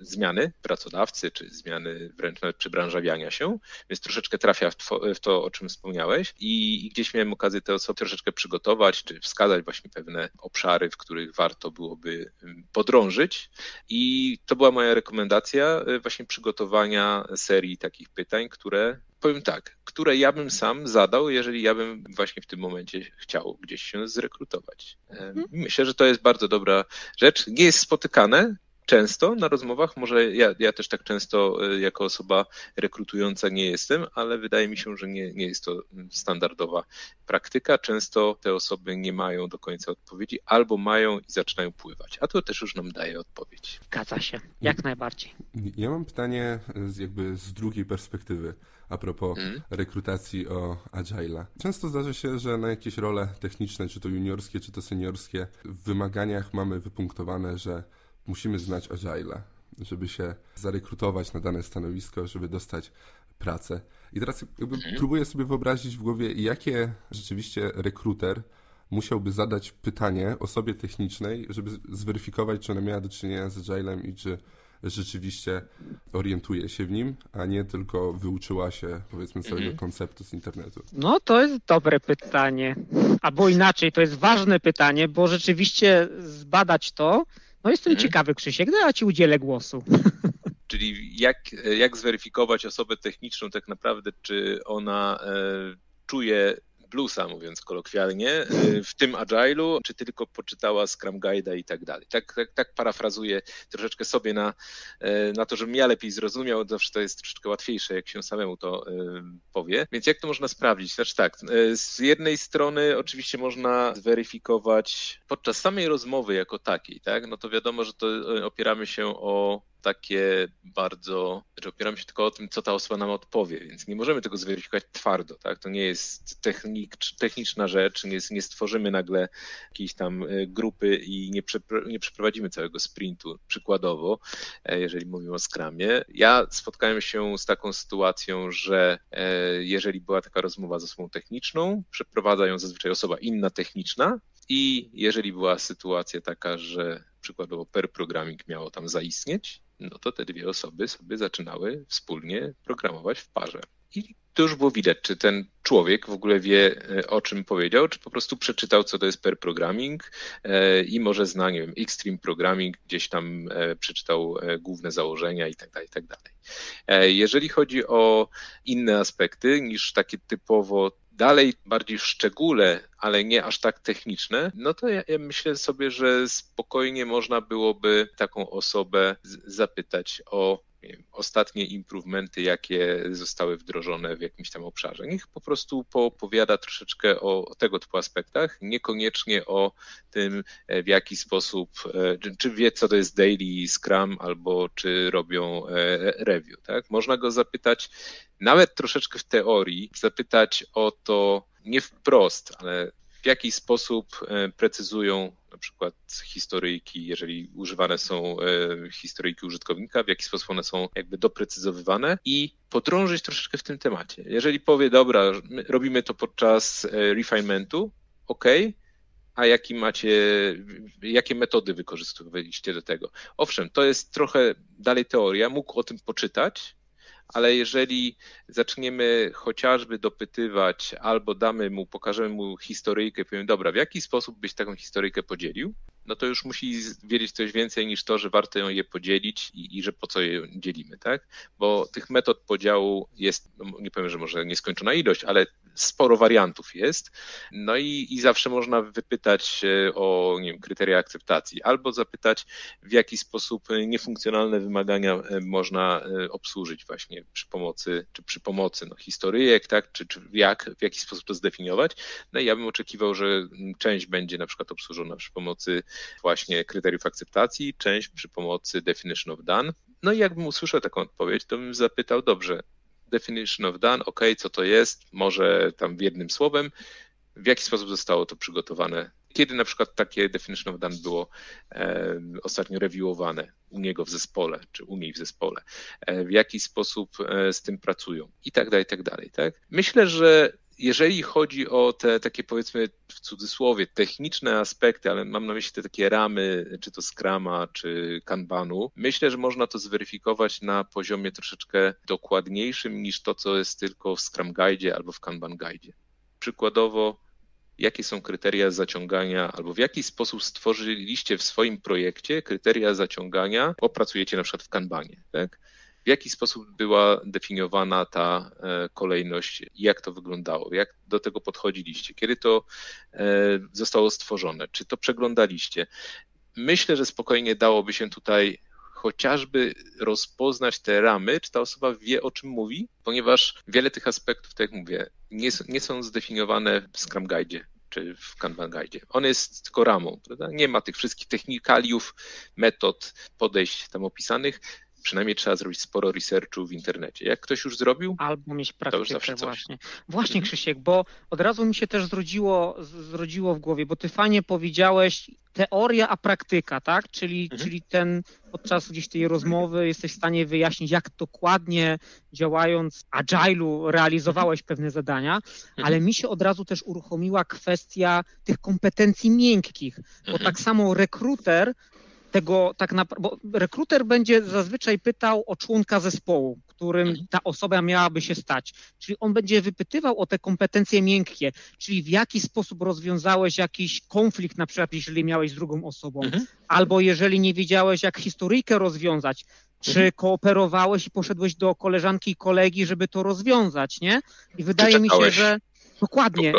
zmiany pracodawcy, czy zmiany wręcz nawet przybranżawiania się, więc troszeczkę trafia w to, o czym wspomniałeś i gdzieś miałem okazję te osoby troszeczkę przygotować, czy wskazać właśnie pewne obszary, w których warto byłoby podrążyć i to była moja rekomendacja właśnie przygotowania serii takich pytań, które, powiem tak, które ja bym sam zadał, jeżeli ja bym właśnie w tym momencie chciał gdzieś się zrekrutować. Myślę, że to jest bardzo dobra rzecz. Nie jest spotykane często na rozmowach, może ja też tak często jako osoba rekrutująca nie jestem, ale wydaje mi się, że nie jest to standardowa praktyka. Często te osoby nie mają do końca odpowiedzi albo mają i zaczynają pływać, a to też już nam daje odpowiedź. Zgadza się, jak najbardziej. Ja mam pytanie jakby z drugiej perspektywy a propos rekrutacji o Agile'a. Często zdarza się, że na jakieś role techniczne, czy to juniorskie, czy to seniorskie, w wymaganiach mamy wypunktowane, że musimy znać Agile'a, żeby się zarekrutować na dane stanowisko, żeby dostać pracę. I teraz jakby próbuję sobie wyobrazić w głowie, jakie rzeczywiście rekruter musiałby zadać pytanie osobie technicznej, żeby zweryfikować, czy ona miała do czynienia z Agile'em i czy rzeczywiście orientuje się w nim, a nie tylko wyuczyła się, powiedzmy, całego konceptu z internetu? No to jest dobre pytanie. Albo inaczej, to jest ważne pytanie, bo rzeczywiście zbadać to. No jestem ciekawy, Krzysiek, no ja ci udzielę głosu. Czyli jak zweryfikować osobę techniczną tak naprawdę, czy ona czuje bluesa, mówiąc kolokwialnie, w tym Agile'u, czy tylko poczytała Scrum Guide'a i tak dalej. Tak parafrazuję troszeczkę sobie na to, żebym ja lepiej zrozumiał. Zawsze to jest troszeczkę łatwiejsze, jak się samemu to powie. Więc jak to można sprawdzić? Znaczy tak, z jednej strony oczywiście można zweryfikować podczas samej rozmowy jako takiej, tak? No to wiadomo, że to opieramy się o takie bardzo, że opieramy się tylko o tym, co ta osoba nam odpowie, więc nie możemy tego zweryfikować twardo, tak? To nie jest techniczna rzecz, nie stworzymy nagle jakiejś tam grupy i nie przeprowadzimy całego sprintu, przykładowo, jeżeli mówimy o Scrumie. Ja spotkałem się z taką sytuacją, że jeżeli była taka rozmowa z osobą techniczną, przeprowadza ją zazwyczaj osoba inna techniczna i jeżeli była sytuacja taka, że przykładowo pair programming miało tam zaistnieć, no to te dwie osoby sobie zaczynały wspólnie programować w parze. I to już było widać, czy ten człowiek w ogóle wie, o czym powiedział, czy po prostu przeczytał, co to jest pair programming i może zna, nie wiem, Extreme Programming, gdzieś tam przeczytał główne założenia i tak dalej, i tak dalej. Jeżeli chodzi o inne aspekty niż takie typowo dalej bardziej w szczególe, ale nie aż tak techniczne, no to ja myślę sobie, że spokojnie można byłoby taką osobę zapytać o ostatnie improvementy, jakie zostały wdrożone w jakimś tam obszarze. Niech po prostu poopowiada troszeczkę o tego typu aspektach, niekoniecznie o tym, w jaki sposób, czy wie, co to jest daily Scrum, albo czy robią review. Tak? Można go zapytać, nawet troszeczkę w teorii, zapytać o to nie wprost, ale w jaki sposób precyzują na przykład historyjki, jeżeli używane są historyjki użytkownika, w jaki sposób one są jakby doprecyzowywane i podrążyć troszeczkę w tym temacie. Jeżeli powie, dobra, robimy to podczas refinementu, okej, a jakie metody wykorzystywaliście do tego? Owszem, to jest trochę dalej teoria, mógł o tym poczytać, ale jeżeli zaczniemy chociażby dopytywać albo damy mu, pokażemy mu historyjkę, powiem, dobra, w jaki sposób byś taką historyjkę podzielił, no to już musi wiedzieć coś więcej niż to, że warto je podzielić i że po co je dzielimy, tak? Bo tych metod podziału jest, no nie powiem, że może nieskończona ilość, ale sporo wariantów jest. No i zawsze można wypytać o, nie wiem, kryteria akceptacji, albo zapytać, w jaki sposób niefunkcjonalne wymagania można obsłużyć właśnie przy pomocy no, historyjek, tak? W jaki sposób to zdefiniować. No i ja bym oczekiwał, że część będzie na przykład obsłużona przy pomocy właśnie kryteriów akceptacji, część przy pomocy definition of done. No i jakbym usłyszał taką odpowiedź, to bym zapytał, dobrze, definition of done, ok, co to jest, może tam w jednym słowem, w jaki sposób zostało to przygotowane, kiedy na przykład takie definition of done było ostatnio reviewowane u niego w zespole, czy u niej w zespole, w jaki sposób z tym pracują i tak dalej, tak? Myślę, że jeżeli chodzi o te takie, powiedzmy w cudzysłowie, techniczne aspekty, ale mam na myśli te takie ramy, czy to Scrama, czy Kanbanu, myślę, że można to zweryfikować na poziomie troszeczkę dokładniejszym niż to, co jest tylko w Scrum Guide albo w Kanban Guide. Przykładowo, jakie są kryteria zaciągania albo w jaki sposób stworzyliście w swoim projekcie kryteria zaciągania, opracujecie na przykład w Kanbanie, tak? W jaki sposób była definiowana ta kolejność, jak to wyglądało, jak do tego podchodziliście, kiedy to zostało stworzone, czy to przeglądaliście. Myślę, że spokojnie dałoby się tutaj chociażby rozpoznać te ramy, czy ta osoba wie, o czym mówi, ponieważ wiele tych aspektów, tak jak mówię, nie są zdefiniowane w Scrum Guide'ie czy w Kanban Guide'ie. On jest tylko ramą, prawda? Nie ma tych wszystkich technikaliów, metod, podejść tam opisanych. Przynajmniej trzeba zrobić sporo researchu w internecie. Jak ktoś już zrobił, albo mieć praktykę właśnie. Właśnie, Krzysiek, bo od razu mi się też zrodziło w głowie, bo ty fajnie powiedziałeś teoria, a praktyka, tak? Czyli ten podczas gdzieś tej rozmowy jesteś w stanie wyjaśnić, jak dokładnie działając Agile'u realizowałeś pewne zadania, ale mi się od razu też uruchomiła kwestia tych kompetencji miękkich, bo tak samo rekruter bo rekruter będzie zazwyczaj pytał o członka zespołu, którym ta osoba miałaby się stać. Czyli on będzie wypytywał o te kompetencje miękkie, czyli w jaki sposób rozwiązałeś jakiś konflikt, na przykład jeżeli miałeś z drugą osobą, albo jeżeli nie wiedziałeś, jak historyjkę rozwiązać, czy kooperowałeś i poszedłeś do koleżanki i kolegi, żeby to rozwiązać, nie? I wydaje mi się, że... Dokładnie.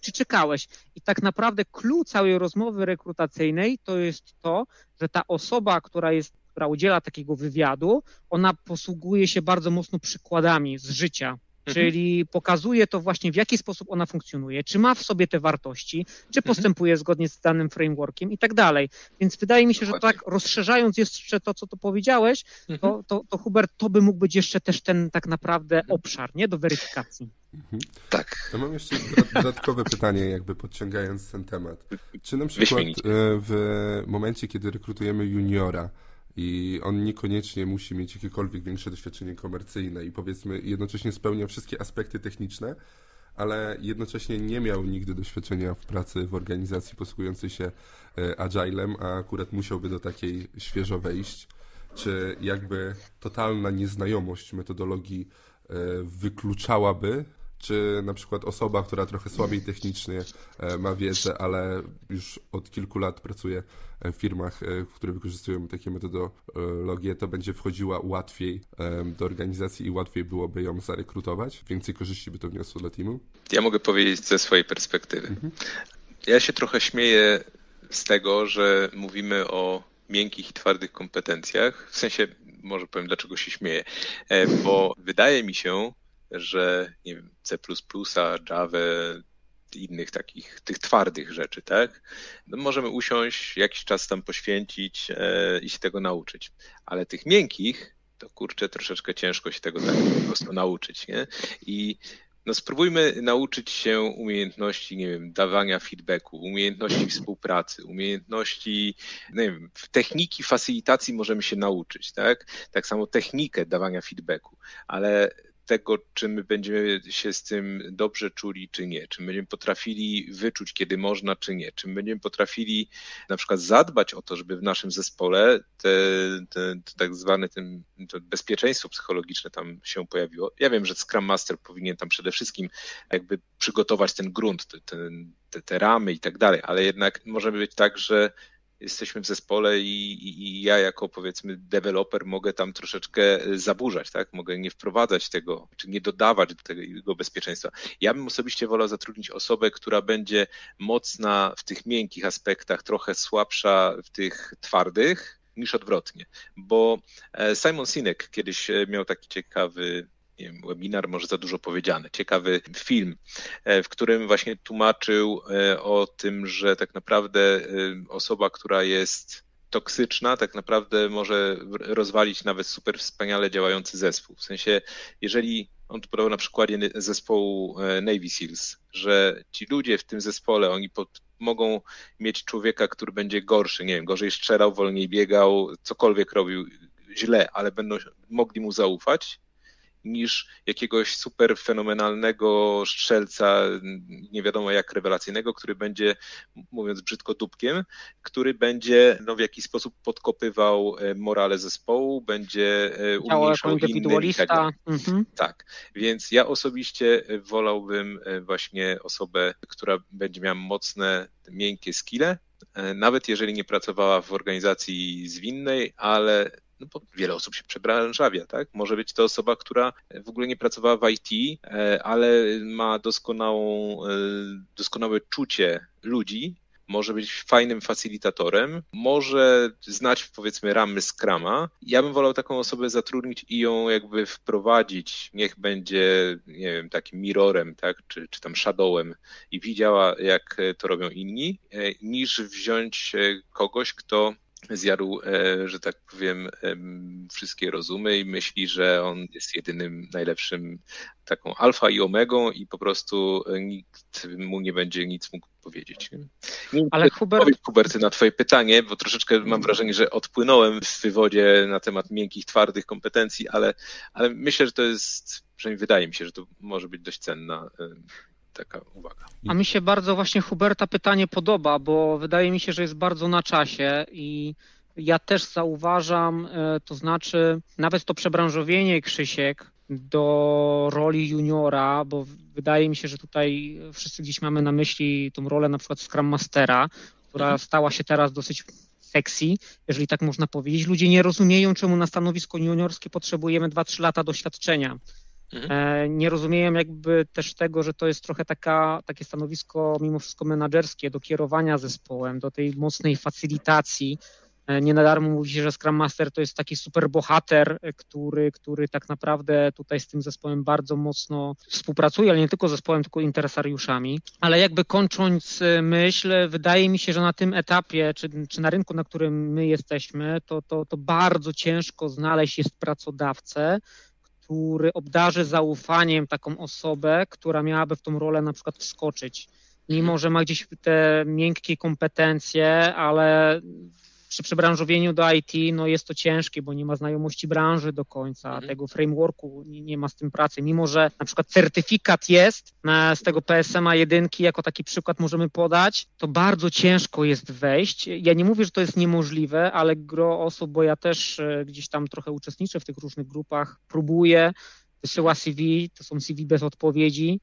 Czy czekałeś? I tak naprawdę klucz całej rozmowy rekrutacyjnej to jest to, że ta osoba, która udziela takiego wywiadu, ona posługuje się bardzo mocno przykładami z życia. Czyli pokazuje to właśnie, w jaki sposób ona funkcjonuje, czy ma w sobie te wartości, czy postępuje zgodnie z danym frameworkiem i tak dalej. Więc wydaje mi się, że tak rozszerzając jeszcze to, co tu powiedziałeś, to Hubert, to by mógł być jeszcze też ten tak naprawdę obszar, nie, do weryfikacji. Tak. To mam jeszcze dodatkowe pytanie, jakby podciągając ten temat. Czy na przykład w momencie, kiedy rekrutujemy juniora, i on niekoniecznie musi mieć jakiekolwiek większe doświadczenie komercyjne i powiedzmy jednocześnie spełnia wszystkie aspekty techniczne, ale jednocześnie nie miał nigdy doświadczenia w pracy w organizacji posługującej się Agilem, a akurat musiałby do takiej świeżo wejść, czy jakby totalna nieznajomość metodologii wykluczałaby, czy na przykład osoba, która trochę słabiej technicznie ma wiedzę, ale już od kilku lat pracuje w firmach, które wykorzystują takie metodologie, to będzie wchodziła łatwiej do organizacji i łatwiej byłoby ją zarekrutować? Więcej korzyści by to wniosło dla teamu? Ja mogę powiedzieć ze swojej perspektywy. Ja się trochę śmieję z tego, że mówimy o miękkich i twardych kompetencjach. W sensie, może powiem, dlaczego się śmieję. Bo wydaje mi się, że nie wiem, C++, Java, innych takich, tych twardych rzeczy, tak? No możemy usiąść, jakiś czas tam poświęcić i się tego nauczyć. Ale tych miękkich, to kurczę, troszeczkę ciężko się tego tak po prostu nauczyć, nie? I no spróbujmy nauczyć się umiejętności, nie wiem, dawania feedbacku, umiejętności współpracy, umiejętności, nie wiem, techniki facylitacji możemy się nauczyć, tak? Tak samo technikę dawania feedbacku, ale tego, czy my będziemy się z tym dobrze czuli, czy nie, czy będziemy potrafili wyczuć, kiedy można, czy nie, czy będziemy potrafili na przykład zadbać o to, żeby w naszym zespole te tak zwane to bezpieczeństwo psychologiczne tam się pojawiło. Ja wiem, że Scrum Master powinien tam przede wszystkim jakby przygotować ten grunt, te ramy i tak dalej, ale jednak może być tak, że jesteśmy w zespole i ja jako powiedzmy deweloper mogę tam troszeczkę zaburzać, tak? Mogę nie wprowadzać tego, czy nie dodawać do tego bezpieczeństwa. Ja bym osobiście wolał zatrudnić osobę, która będzie mocna w tych miękkich aspektach, trochę słabsza w tych twardych, niż odwrotnie. Bo Simon Sinek kiedyś miał taki ciekawy, nie wiem, webinar, może za dużo powiedziane, ciekawy film, w którym właśnie tłumaczył o tym, że tak naprawdę osoba, która jest toksyczna, tak naprawdę może rozwalić nawet super wspaniale działający zespół. W sensie, jeżeli on tu podawał na przykładzie zespołu Navy Seals, że ci ludzie w tym zespole, oni mogą mieć człowieka, który będzie gorszy, nie wiem, gorzej strzelał, wolniej biegał, cokolwiek robił źle, ale będą mogli mu zaufać, niż jakiegoś super fenomenalnego strzelca, nie wiadomo jak rewelacyjnego, który będzie, mówiąc brzydko, dupkiem, który będzie w jakiś sposób podkopywał morale zespołu, będzie umniejszał innym i tak dalej. Tak, więc ja osobiście wolałbym właśnie osobę, która będzie miała mocne, miękkie skille, nawet jeżeli nie pracowała w organizacji zwinnej, ale no bo wiele osób się przebranżawia, tak? Może być to osoba, która w ogóle nie pracowała w IT, ale ma doskonałe czucie ludzi, może być fajnym facilitatorem, może znać powiedzmy ramy Scruma. Ja bym wolał taką osobę zatrudnić i ją jakby wprowadzić, niech będzie, nie wiem, takim mirrorem, tak? Czy tam shadowem i widziała, jak to robią inni, niż wziąć kogoś, kto zjadł, że tak powiem, wszystkie rozumy i myśli, że on jest jedynym najlepszym taką alfa i omegą i po prostu nikt mu nie będzie nic mógł powiedzieć. Ale Hubert, na twoje pytanie, bo troszeczkę mam wrażenie, że odpłynąłem w wywodzie na temat miękkich, twardych kompetencji, ale myślę, że to jest, przynajmniej wydaje mi się, że to może być dość cenna taka uwaga. A mi się bardzo właśnie, Huberta, pytanie podoba, bo wydaje mi się, że jest bardzo na czasie i ja też zauważam, to znaczy nawet to przebranżowienie, Krzysiek, do roli juniora, bo wydaje mi się, że tutaj wszyscy gdzieś mamy na myśli tą rolę na przykład Scrum Mastera, która stała się teraz dosyć sexy, jeżeli tak można powiedzieć. Ludzie nie rozumieją, czemu na stanowisko juniorskie potrzebujemy 2-3 lata doświadczenia. Nie rozumieją jakby też tego, że to jest trochę takie stanowisko mimo wszystko menadżerskie do kierowania zespołem, do tej mocnej facilitacji. Nie na darmo mówi się, że Scrum Master to jest taki super bohater, który tak naprawdę tutaj z tym zespołem bardzo mocno współpracuje, ale nie tylko z zespołem, tylko interesariuszami. Ale jakby kończąc myśl, wydaje mi się, że na tym etapie, czy na rynku, na którym my jesteśmy, to bardzo ciężko znaleźć jest pracodawcę, który obdarzy zaufaniem taką osobę, która miałaby w tą rolę na przykład wskoczyć. Mimo że ma gdzieś te miękkie kompetencje, ale przy przebranżowieniu do IT no jest to ciężkie, bo nie ma znajomości branży do końca, tego frameworku, nie ma z tym pracy. Mimo że na przykład certyfikat jest z tego PSM-a 1, jako taki przykład możemy podać, to bardzo ciężko jest wejść. Ja nie mówię, że to jest niemożliwe, ale gro osób, bo ja też gdzieś tam trochę uczestniczę w tych różnych grupach, próbuję, wysyła CV, to są CV bez odpowiedzi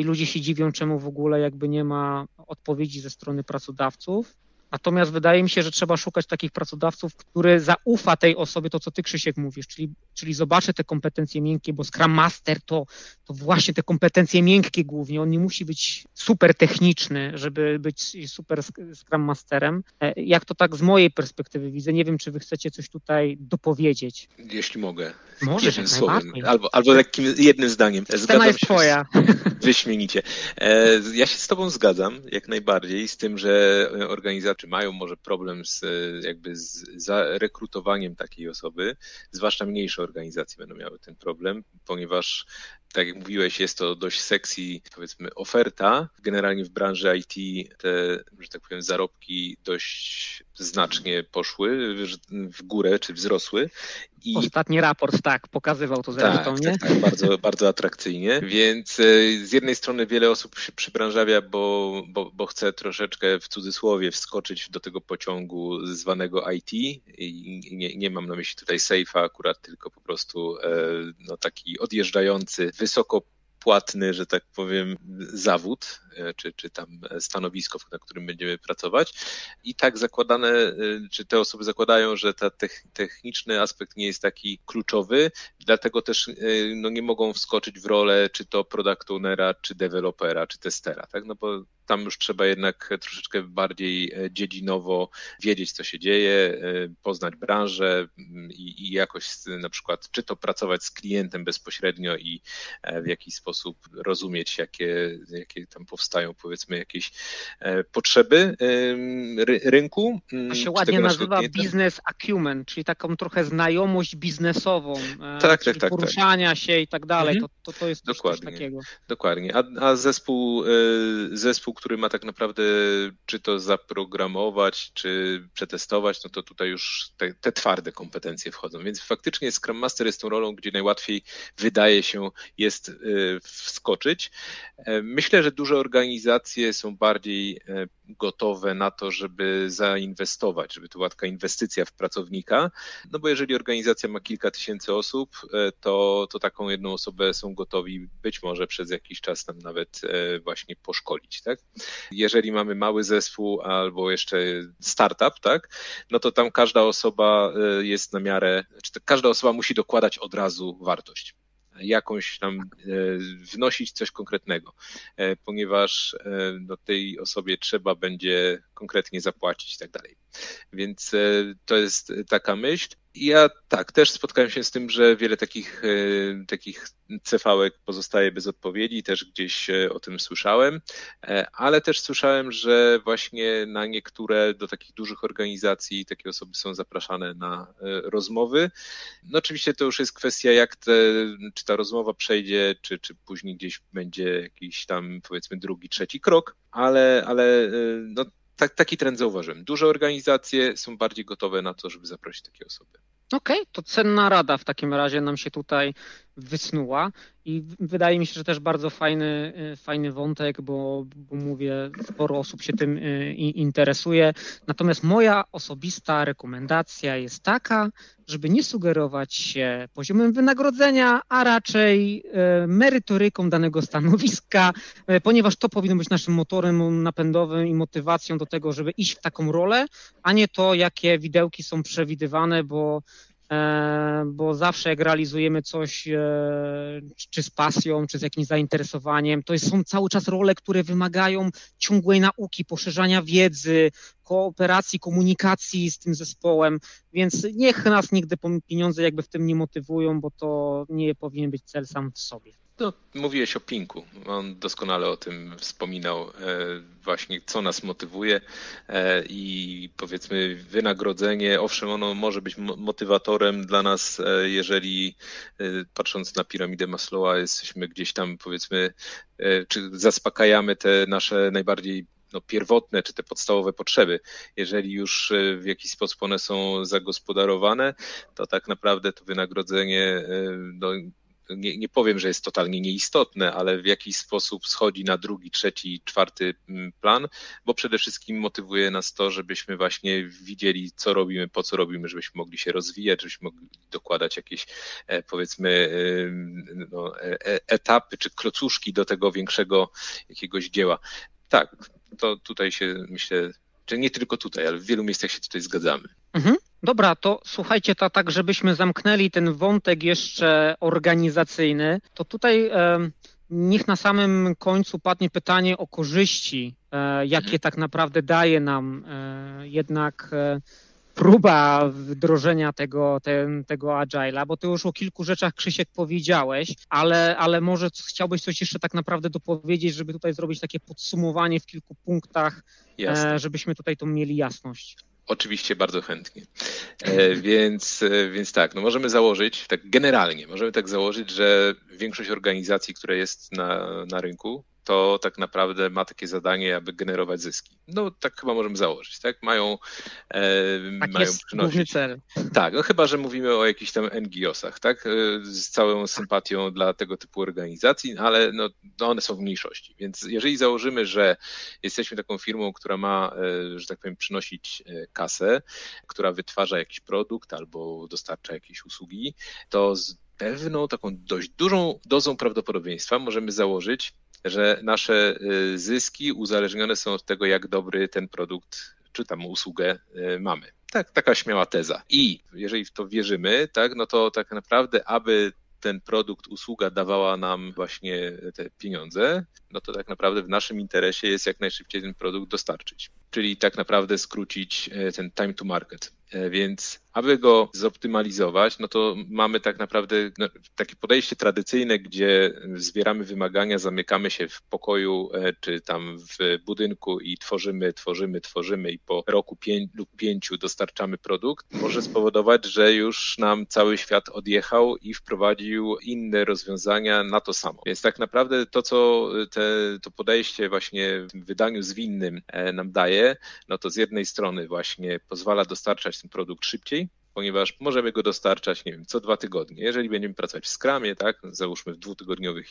i ludzie się dziwią, czemu w ogóle jakby nie ma odpowiedzi ze strony pracodawców. Natomiast wydaje mi się, że trzeba szukać takich pracodawców, który zaufa tej osobie, to co ty, Krzysiek, mówisz, czyli zobaczy te kompetencje miękkie, bo Scrum Master to właśnie te kompetencje miękkie głównie. On nie musi być super techniczny, żeby być super Scrum Masterem. Jak to tak z mojej perspektywy widzę, nie wiem, czy wy chcecie coś tutaj dopowiedzieć. Jeśli mogę. Możesz, jednym słowem. Albo takim jednym zdaniem. Scena jest twoja. Wyśmienicie. Ja się z tobą zgadzam jak najbardziej z tym, że organizacja czy mają może problem z rekrutowaniem takiej osoby, zwłaszcza mniejsze organizacje będą miały ten problem, ponieważ tak jak mówiłeś, jest to dość sexy, powiedzmy, oferta. Generalnie w branży IT te, że tak powiem, zarobki dość znacznie poszły w górę, czy wzrosły. I... Ostatni raport, tak, pokazywał to zresztą, nie? Tak, bardzo, bardzo atrakcyjnie. Więc z jednej strony wiele osób się przybranżawia, bo chce troszeczkę w cudzysłowie wskoczyć do tego pociągu zwanego IT. I nie mam na myśli tutaj sejfa akurat, tylko po prostu no, taki odjeżdżający, wysoko płatny, że tak powiem, zawód, czy tam stanowisko, na którym będziemy pracować. I tak zakładane, czy te osoby zakładają, że ten techniczny aspekt nie jest taki kluczowy, dlatego też no, nie mogą wskoczyć w rolę czy to product ownera, czy dewelopera, czy testera, tak? No bo tam już trzeba jednak troszeczkę bardziej dziedzinowo wiedzieć, co się dzieje, poznać branżę i jakoś na przykład czy to pracować z klientem bezpośrednio i w jakiś sposób rozumieć, jakie tam powstają, powiedzmy, jakieś potrzeby rynku. To się ładnie nazywa biznes acumen, czyli taką trochę znajomość biznesową, tak, poruszania się i tak dalej. To jest coś takiego. Dokładnie. A zespół, który ma tak naprawdę czy to zaprogramować, czy przetestować, no to tutaj już te twarde kompetencje wchodzą. Więc faktycznie Scrum Master jest tą rolą, gdzie najłatwiej, wydaje się, jest wskoczyć. Myślę, że duże organizacje są bardziej gotowe na to, żeby zainwestować, żeby to była taka inwestycja w pracownika, no bo jeżeli organizacja ma kilka tysięcy osób, to taką jedną osobę są gotowi być może przez jakiś czas tam nawet właśnie poszkolić, tak? Jeżeli mamy mały zespół albo jeszcze startup, tak? No to tam każda osoba jest na miarę, czy każda osoba musi dokładać od razu wartość, jakąś tam wnosić coś konkretnego, ponieważ do tej osobie trzeba będzie konkretnie zapłacić i tak dalej. Więc to jest taka myśl. Ja tak, też spotkałem się z tym, że wiele takich CV-ek pozostaje bez odpowiedzi, też gdzieś o tym słyszałem, ale też słyszałem, że właśnie na niektóre do takich dużych organizacji takie osoby są zapraszane na rozmowy. No oczywiście to już jest kwestia, czy ta rozmowa przejdzie, czy później gdzieś będzie jakiś tam, powiedzmy, drugi, trzeci krok, ale no, taki trend zauważyłem. Duże organizacje są bardziej gotowe na to, żeby zaprosić takie osoby. Okej, to cenna rada w takim razie nam się tutaj wysnuła i wydaje mi się, że też bardzo fajny wątek, bo mówię, sporo osób się tym interesuje. Natomiast moja osobista rekomendacja jest taka, żeby nie sugerować się poziomem wynagrodzenia, a raczej merytoryką danego stanowiska, ponieważ to powinno być naszym motorem napędowym i motywacją do tego, żeby iść w taką rolę, a nie to, jakie widełki są przewidywane, bo zawsze jak realizujemy coś czy z pasją, czy z jakimś zainteresowaniem, to są cały czas role, które wymagają ciągłej nauki, poszerzania wiedzy, kooperacji, komunikacji z tym zespołem, więc niech nas nigdy pieniądze jakby w tym nie motywują, bo to nie powinien być cel sam w sobie. No, mówiłeś o Pinku, on doskonale o tym wspominał, właśnie co nas motywuje i powiedzmy wynagrodzenie, owszem, ono może być motywatorem dla nas, jeżeli patrząc na piramidę Maslowa jesteśmy gdzieś tam, powiedzmy, czy zaspokajamy te nasze najbardziej pierwotne, czy te podstawowe potrzeby. Jeżeli już w jakiś sposób one są zagospodarowane, to tak naprawdę to wynagrodzenie nie powiem, że jest totalnie nieistotne, ale w jakiś sposób schodzi na drugi, trzeci, czwarty plan, bo przede wszystkim motywuje nas to, żebyśmy właśnie widzieli, co robimy, po co robimy, żebyśmy mogli się rozwijać, żebyśmy mogli dokładać jakieś, powiedzmy, no, etapy czy klocuszki do tego większego jakiegoś dzieła. Tak, to tutaj się myślę, czy nie tylko tutaj, ale w wielu miejscach się tutaj zgadzamy. Mhm. Dobra, to słuchajcie, to tak, żebyśmy zamknęli ten wątek jeszcze organizacyjny, to tutaj niech na samym końcu padnie pytanie o korzyści, jakie tak naprawdę daje nam jednak próba wdrożenia tego Agile'a, bo ty już o kilku rzeczach, Krzysiek, powiedziałeś, ale może chciałbyś coś jeszcze tak naprawdę dopowiedzieć, żeby tutaj zrobić takie podsumowanie w kilku punktach, żebyśmy tutaj to mieli jasność. Oczywiście bardzo chętnie. Więc tak, no możemy założyć, tak generalnie, możemy tak założyć, że większość organizacji, która jest na rynku, to tak naprawdę ma takie zadanie, aby generować zyski. No tak chyba możemy założyć, tak? Mają jest przynosić główny cel. Tak, no chyba że mówimy o jakichś tam NGO-sach, tak? Z całą sympatią dla tego typu organizacji, ale no one są w mniejszości. Więc jeżeli założymy, że jesteśmy taką firmą, która ma, że tak powiem, przynosić kasę, która wytwarza jakiś produkt albo dostarcza jakieś usługi, to z pewną taką dość dużą dozą prawdopodobieństwa możemy założyć, że nasze zyski uzależnione są od tego, jak dobry ten produkt czy tam usługę mamy. Tak, taka śmiała teza. I jeżeli w to wierzymy, tak, no to tak naprawdę, aby ten produkt, usługa dawała nam właśnie te pieniądze, no to tak naprawdę w naszym interesie jest jak najszybciej ten produkt dostarczyć. Czyli tak naprawdę skrócić ten time to market. Więc aby go zoptymalizować, no to mamy tak naprawdę takie podejście tradycyjne, gdzie zbieramy wymagania, zamykamy się w pokoju czy tam w budynku i tworzymy i po roku lub pięciu dostarczamy produkt, może spowodować, że już nam cały świat odjechał i wprowadził inne rozwiązania na to samo. Więc tak naprawdę to, co to podejście właśnie w tym wydaniu zwinnym nam daje, no to z jednej strony właśnie pozwala dostarczać ten produkt szybciej, ponieważ możemy go dostarczać, nie wiem, co 2 tygodnie. Jeżeli będziemy pracować w Scrumie, tak, załóżmy w 2-tygodniowych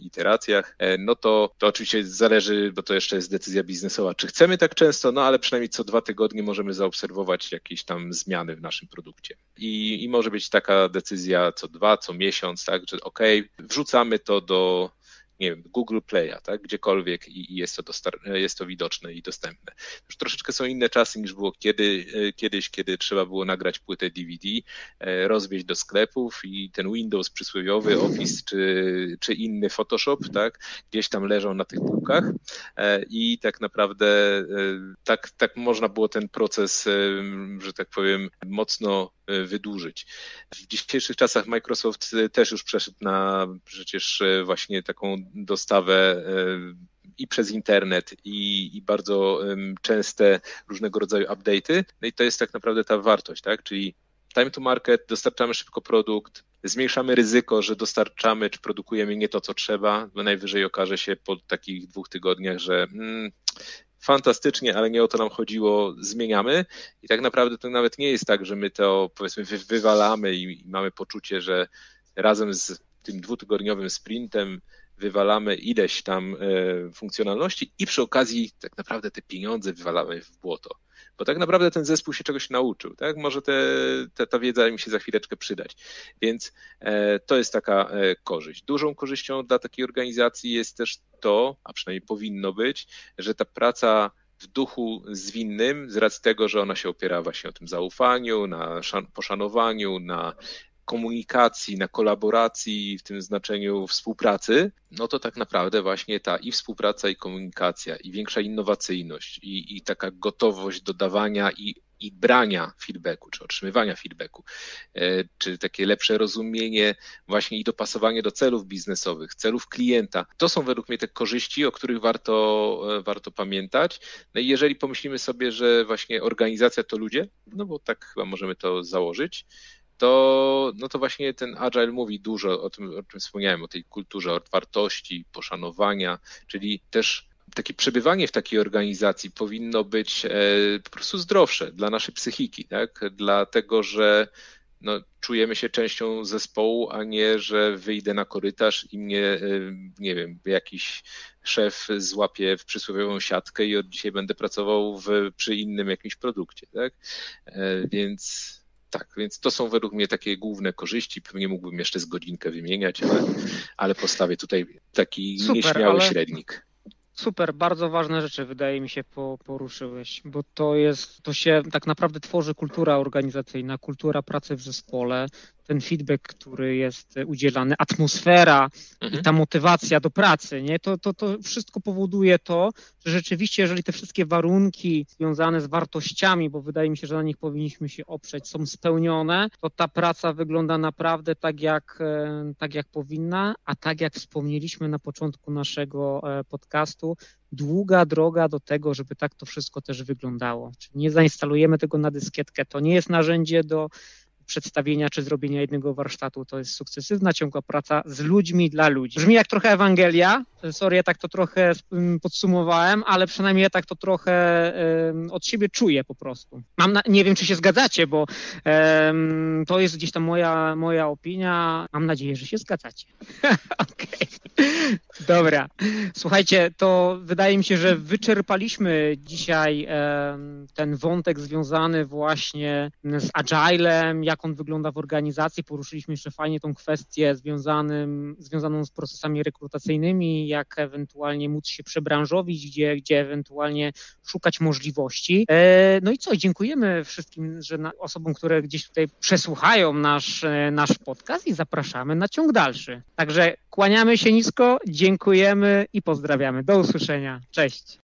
iteracjach, no to oczywiście zależy, bo to jeszcze jest decyzja biznesowa, czy chcemy tak często, no ale przynajmniej co 2 tygodnie możemy zaobserwować jakieś tam zmiany w naszym produkcie. I może być taka decyzja co 2, co miesiąc, tak, że wrzucamy to do, nie wiem, Google Playa, tak, gdziekolwiek i jest to widoczne i dostępne. Już troszeczkę są inne czasy niż było kiedyś, kiedy trzeba było nagrać płytę DVD, rozwieźć do sklepów i ten Windows przysłowiowy, Office czy inny Photoshop, tak, gdzieś tam leżał na tych półkach i tak naprawdę tak można było ten proces, że tak powiem, mocno wydłużyć. W dzisiejszych czasach Microsoft też już przeszedł na przecież właśnie taką dostawę i przez internet, i bardzo częste różnego rodzaju update'y. No i to jest tak naprawdę ta wartość, tak? Czyli time to market, dostarczamy szybko produkt, zmniejszamy ryzyko, że dostarczamy czy produkujemy nie to, co trzeba, bo najwyżej okaże się po takich 2 tygodniach, że fantastycznie, ale nie o to nam chodziło, zmieniamy i tak naprawdę to nawet nie jest tak, że my to powiedzmy wywalamy i mamy poczucie, że razem z tym 2-tygodniowym sprintem wywalamy ileś tam funkcjonalności i przy okazji tak naprawdę te pieniądze wywalamy w błoto. Bo tak naprawdę ten zespół się czegoś nauczył, tak? Może ta wiedza im się za chwileczkę przydać. Więc to jest taka korzyść. Dużą korzyścią dla takiej organizacji jest też to, a przynajmniej powinno być, że ta praca w duchu zwinnym, z racji tego, że ona się opiera właśnie o tym zaufaniu, na poszanowaniu, na komunikacji, na kolaboracji, w tym znaczeniu współpracy, no to tak naprawdę właśnie ta i współpraca, i komunikacja, i większa innowacyjność, i taka gotowość dodawania i brania feedbacku, czy otrzymywania feedbacku, czy takie lepsze rozumienie właśnie i dopasowanie do celów biznesowych, celów klienta. To są według mnie te korzyści, o których warto pamiętać. No i jeżeli pomyślimy sobie, że właśnie organizacja to ludzie, no bo tak chyba możemy to założyć, to właśnie ten Agile mówi dużo o tym, o czym wspomniałem, o tej kulturze otwartości, poszanowania, czyli też takie przebywanie w takiej organizacji powinno być po prostu zdrowsze dla naszej psychiki, tak? Dlatego, że czujemy się częścią zespołu, a nie, że wyjdę na korytarz i mnie, nie wiem, jakiś szef złapie w przysłowiową siatkę i od dzisiaj będę pracował przy innym jakimś produkcie, tak? Więc to są według mnie takie główne korzyści. Pewnie mógłbym jeszcze z godzinkę wymieniać, ale postawię tutaj taki nieśmiały średnik. Super, bardzo ważne rzeczy, wydaje mi się, poruszyłeś, bo to się tak naprawdę tworzy kultura organizacyjna, kultura pracy w zespole, ten feedback, który jest udzielany, atmosfera i ta motywacja do pracy, nie? To wszystko powoduje to, że rzeczywiście, jeżeli te wszystkie warunki związane z wartościami, bo wydaje mi się, że na nich powinniśmy się oprzeć, są spełnione, to ta praca wygląda naprawdę tak jak powinna, a tak jak wspomnieliśmy na początku naszego podcastu, długa droga do tego, żeby tak to wszystko też wyglądało. Czyli nie zainstalujemy tego na dyskietkę, to nie jest narzędzie do przedstawienia czy zrobienia jednego warsztatu. To jest sukcesywna, ciągła praca z ludźmi dla ludzi. Brzmi jak trochę Ewangelia. Sorry, ja tak to trochę podsumowałem, ale przynajmniej ja tak to trochę od siebie czuję po prostu. Nie wiem, czy się zgadzacie, bo to jest gdzieś tam moja opinia. Mam nadzieję, że się zgadzacie. Okej. Dobra. Słuchajcie, to wydaje mi się, że wyczerpaliśmy dzisiaj ten wątek związany właśnie z Agilem, jak on wygląda w organizacji. Poruszyliśmy jeszcze fajnie tą kwestię związaną z procesami rekrutacyjnymi, jak ewentualnie móc się przebranżowić, gdzie ewentualnie szukać możliwości. No i co, dziękujemy wszystkim osobom, które gdzieś tutaj przesłuchają nasz podcast i zapraszamy na ciąg dalszy. Także kłaniamy się nisko, dziękujemy i pozdrawiamy. Do usłyszenia. Cześć.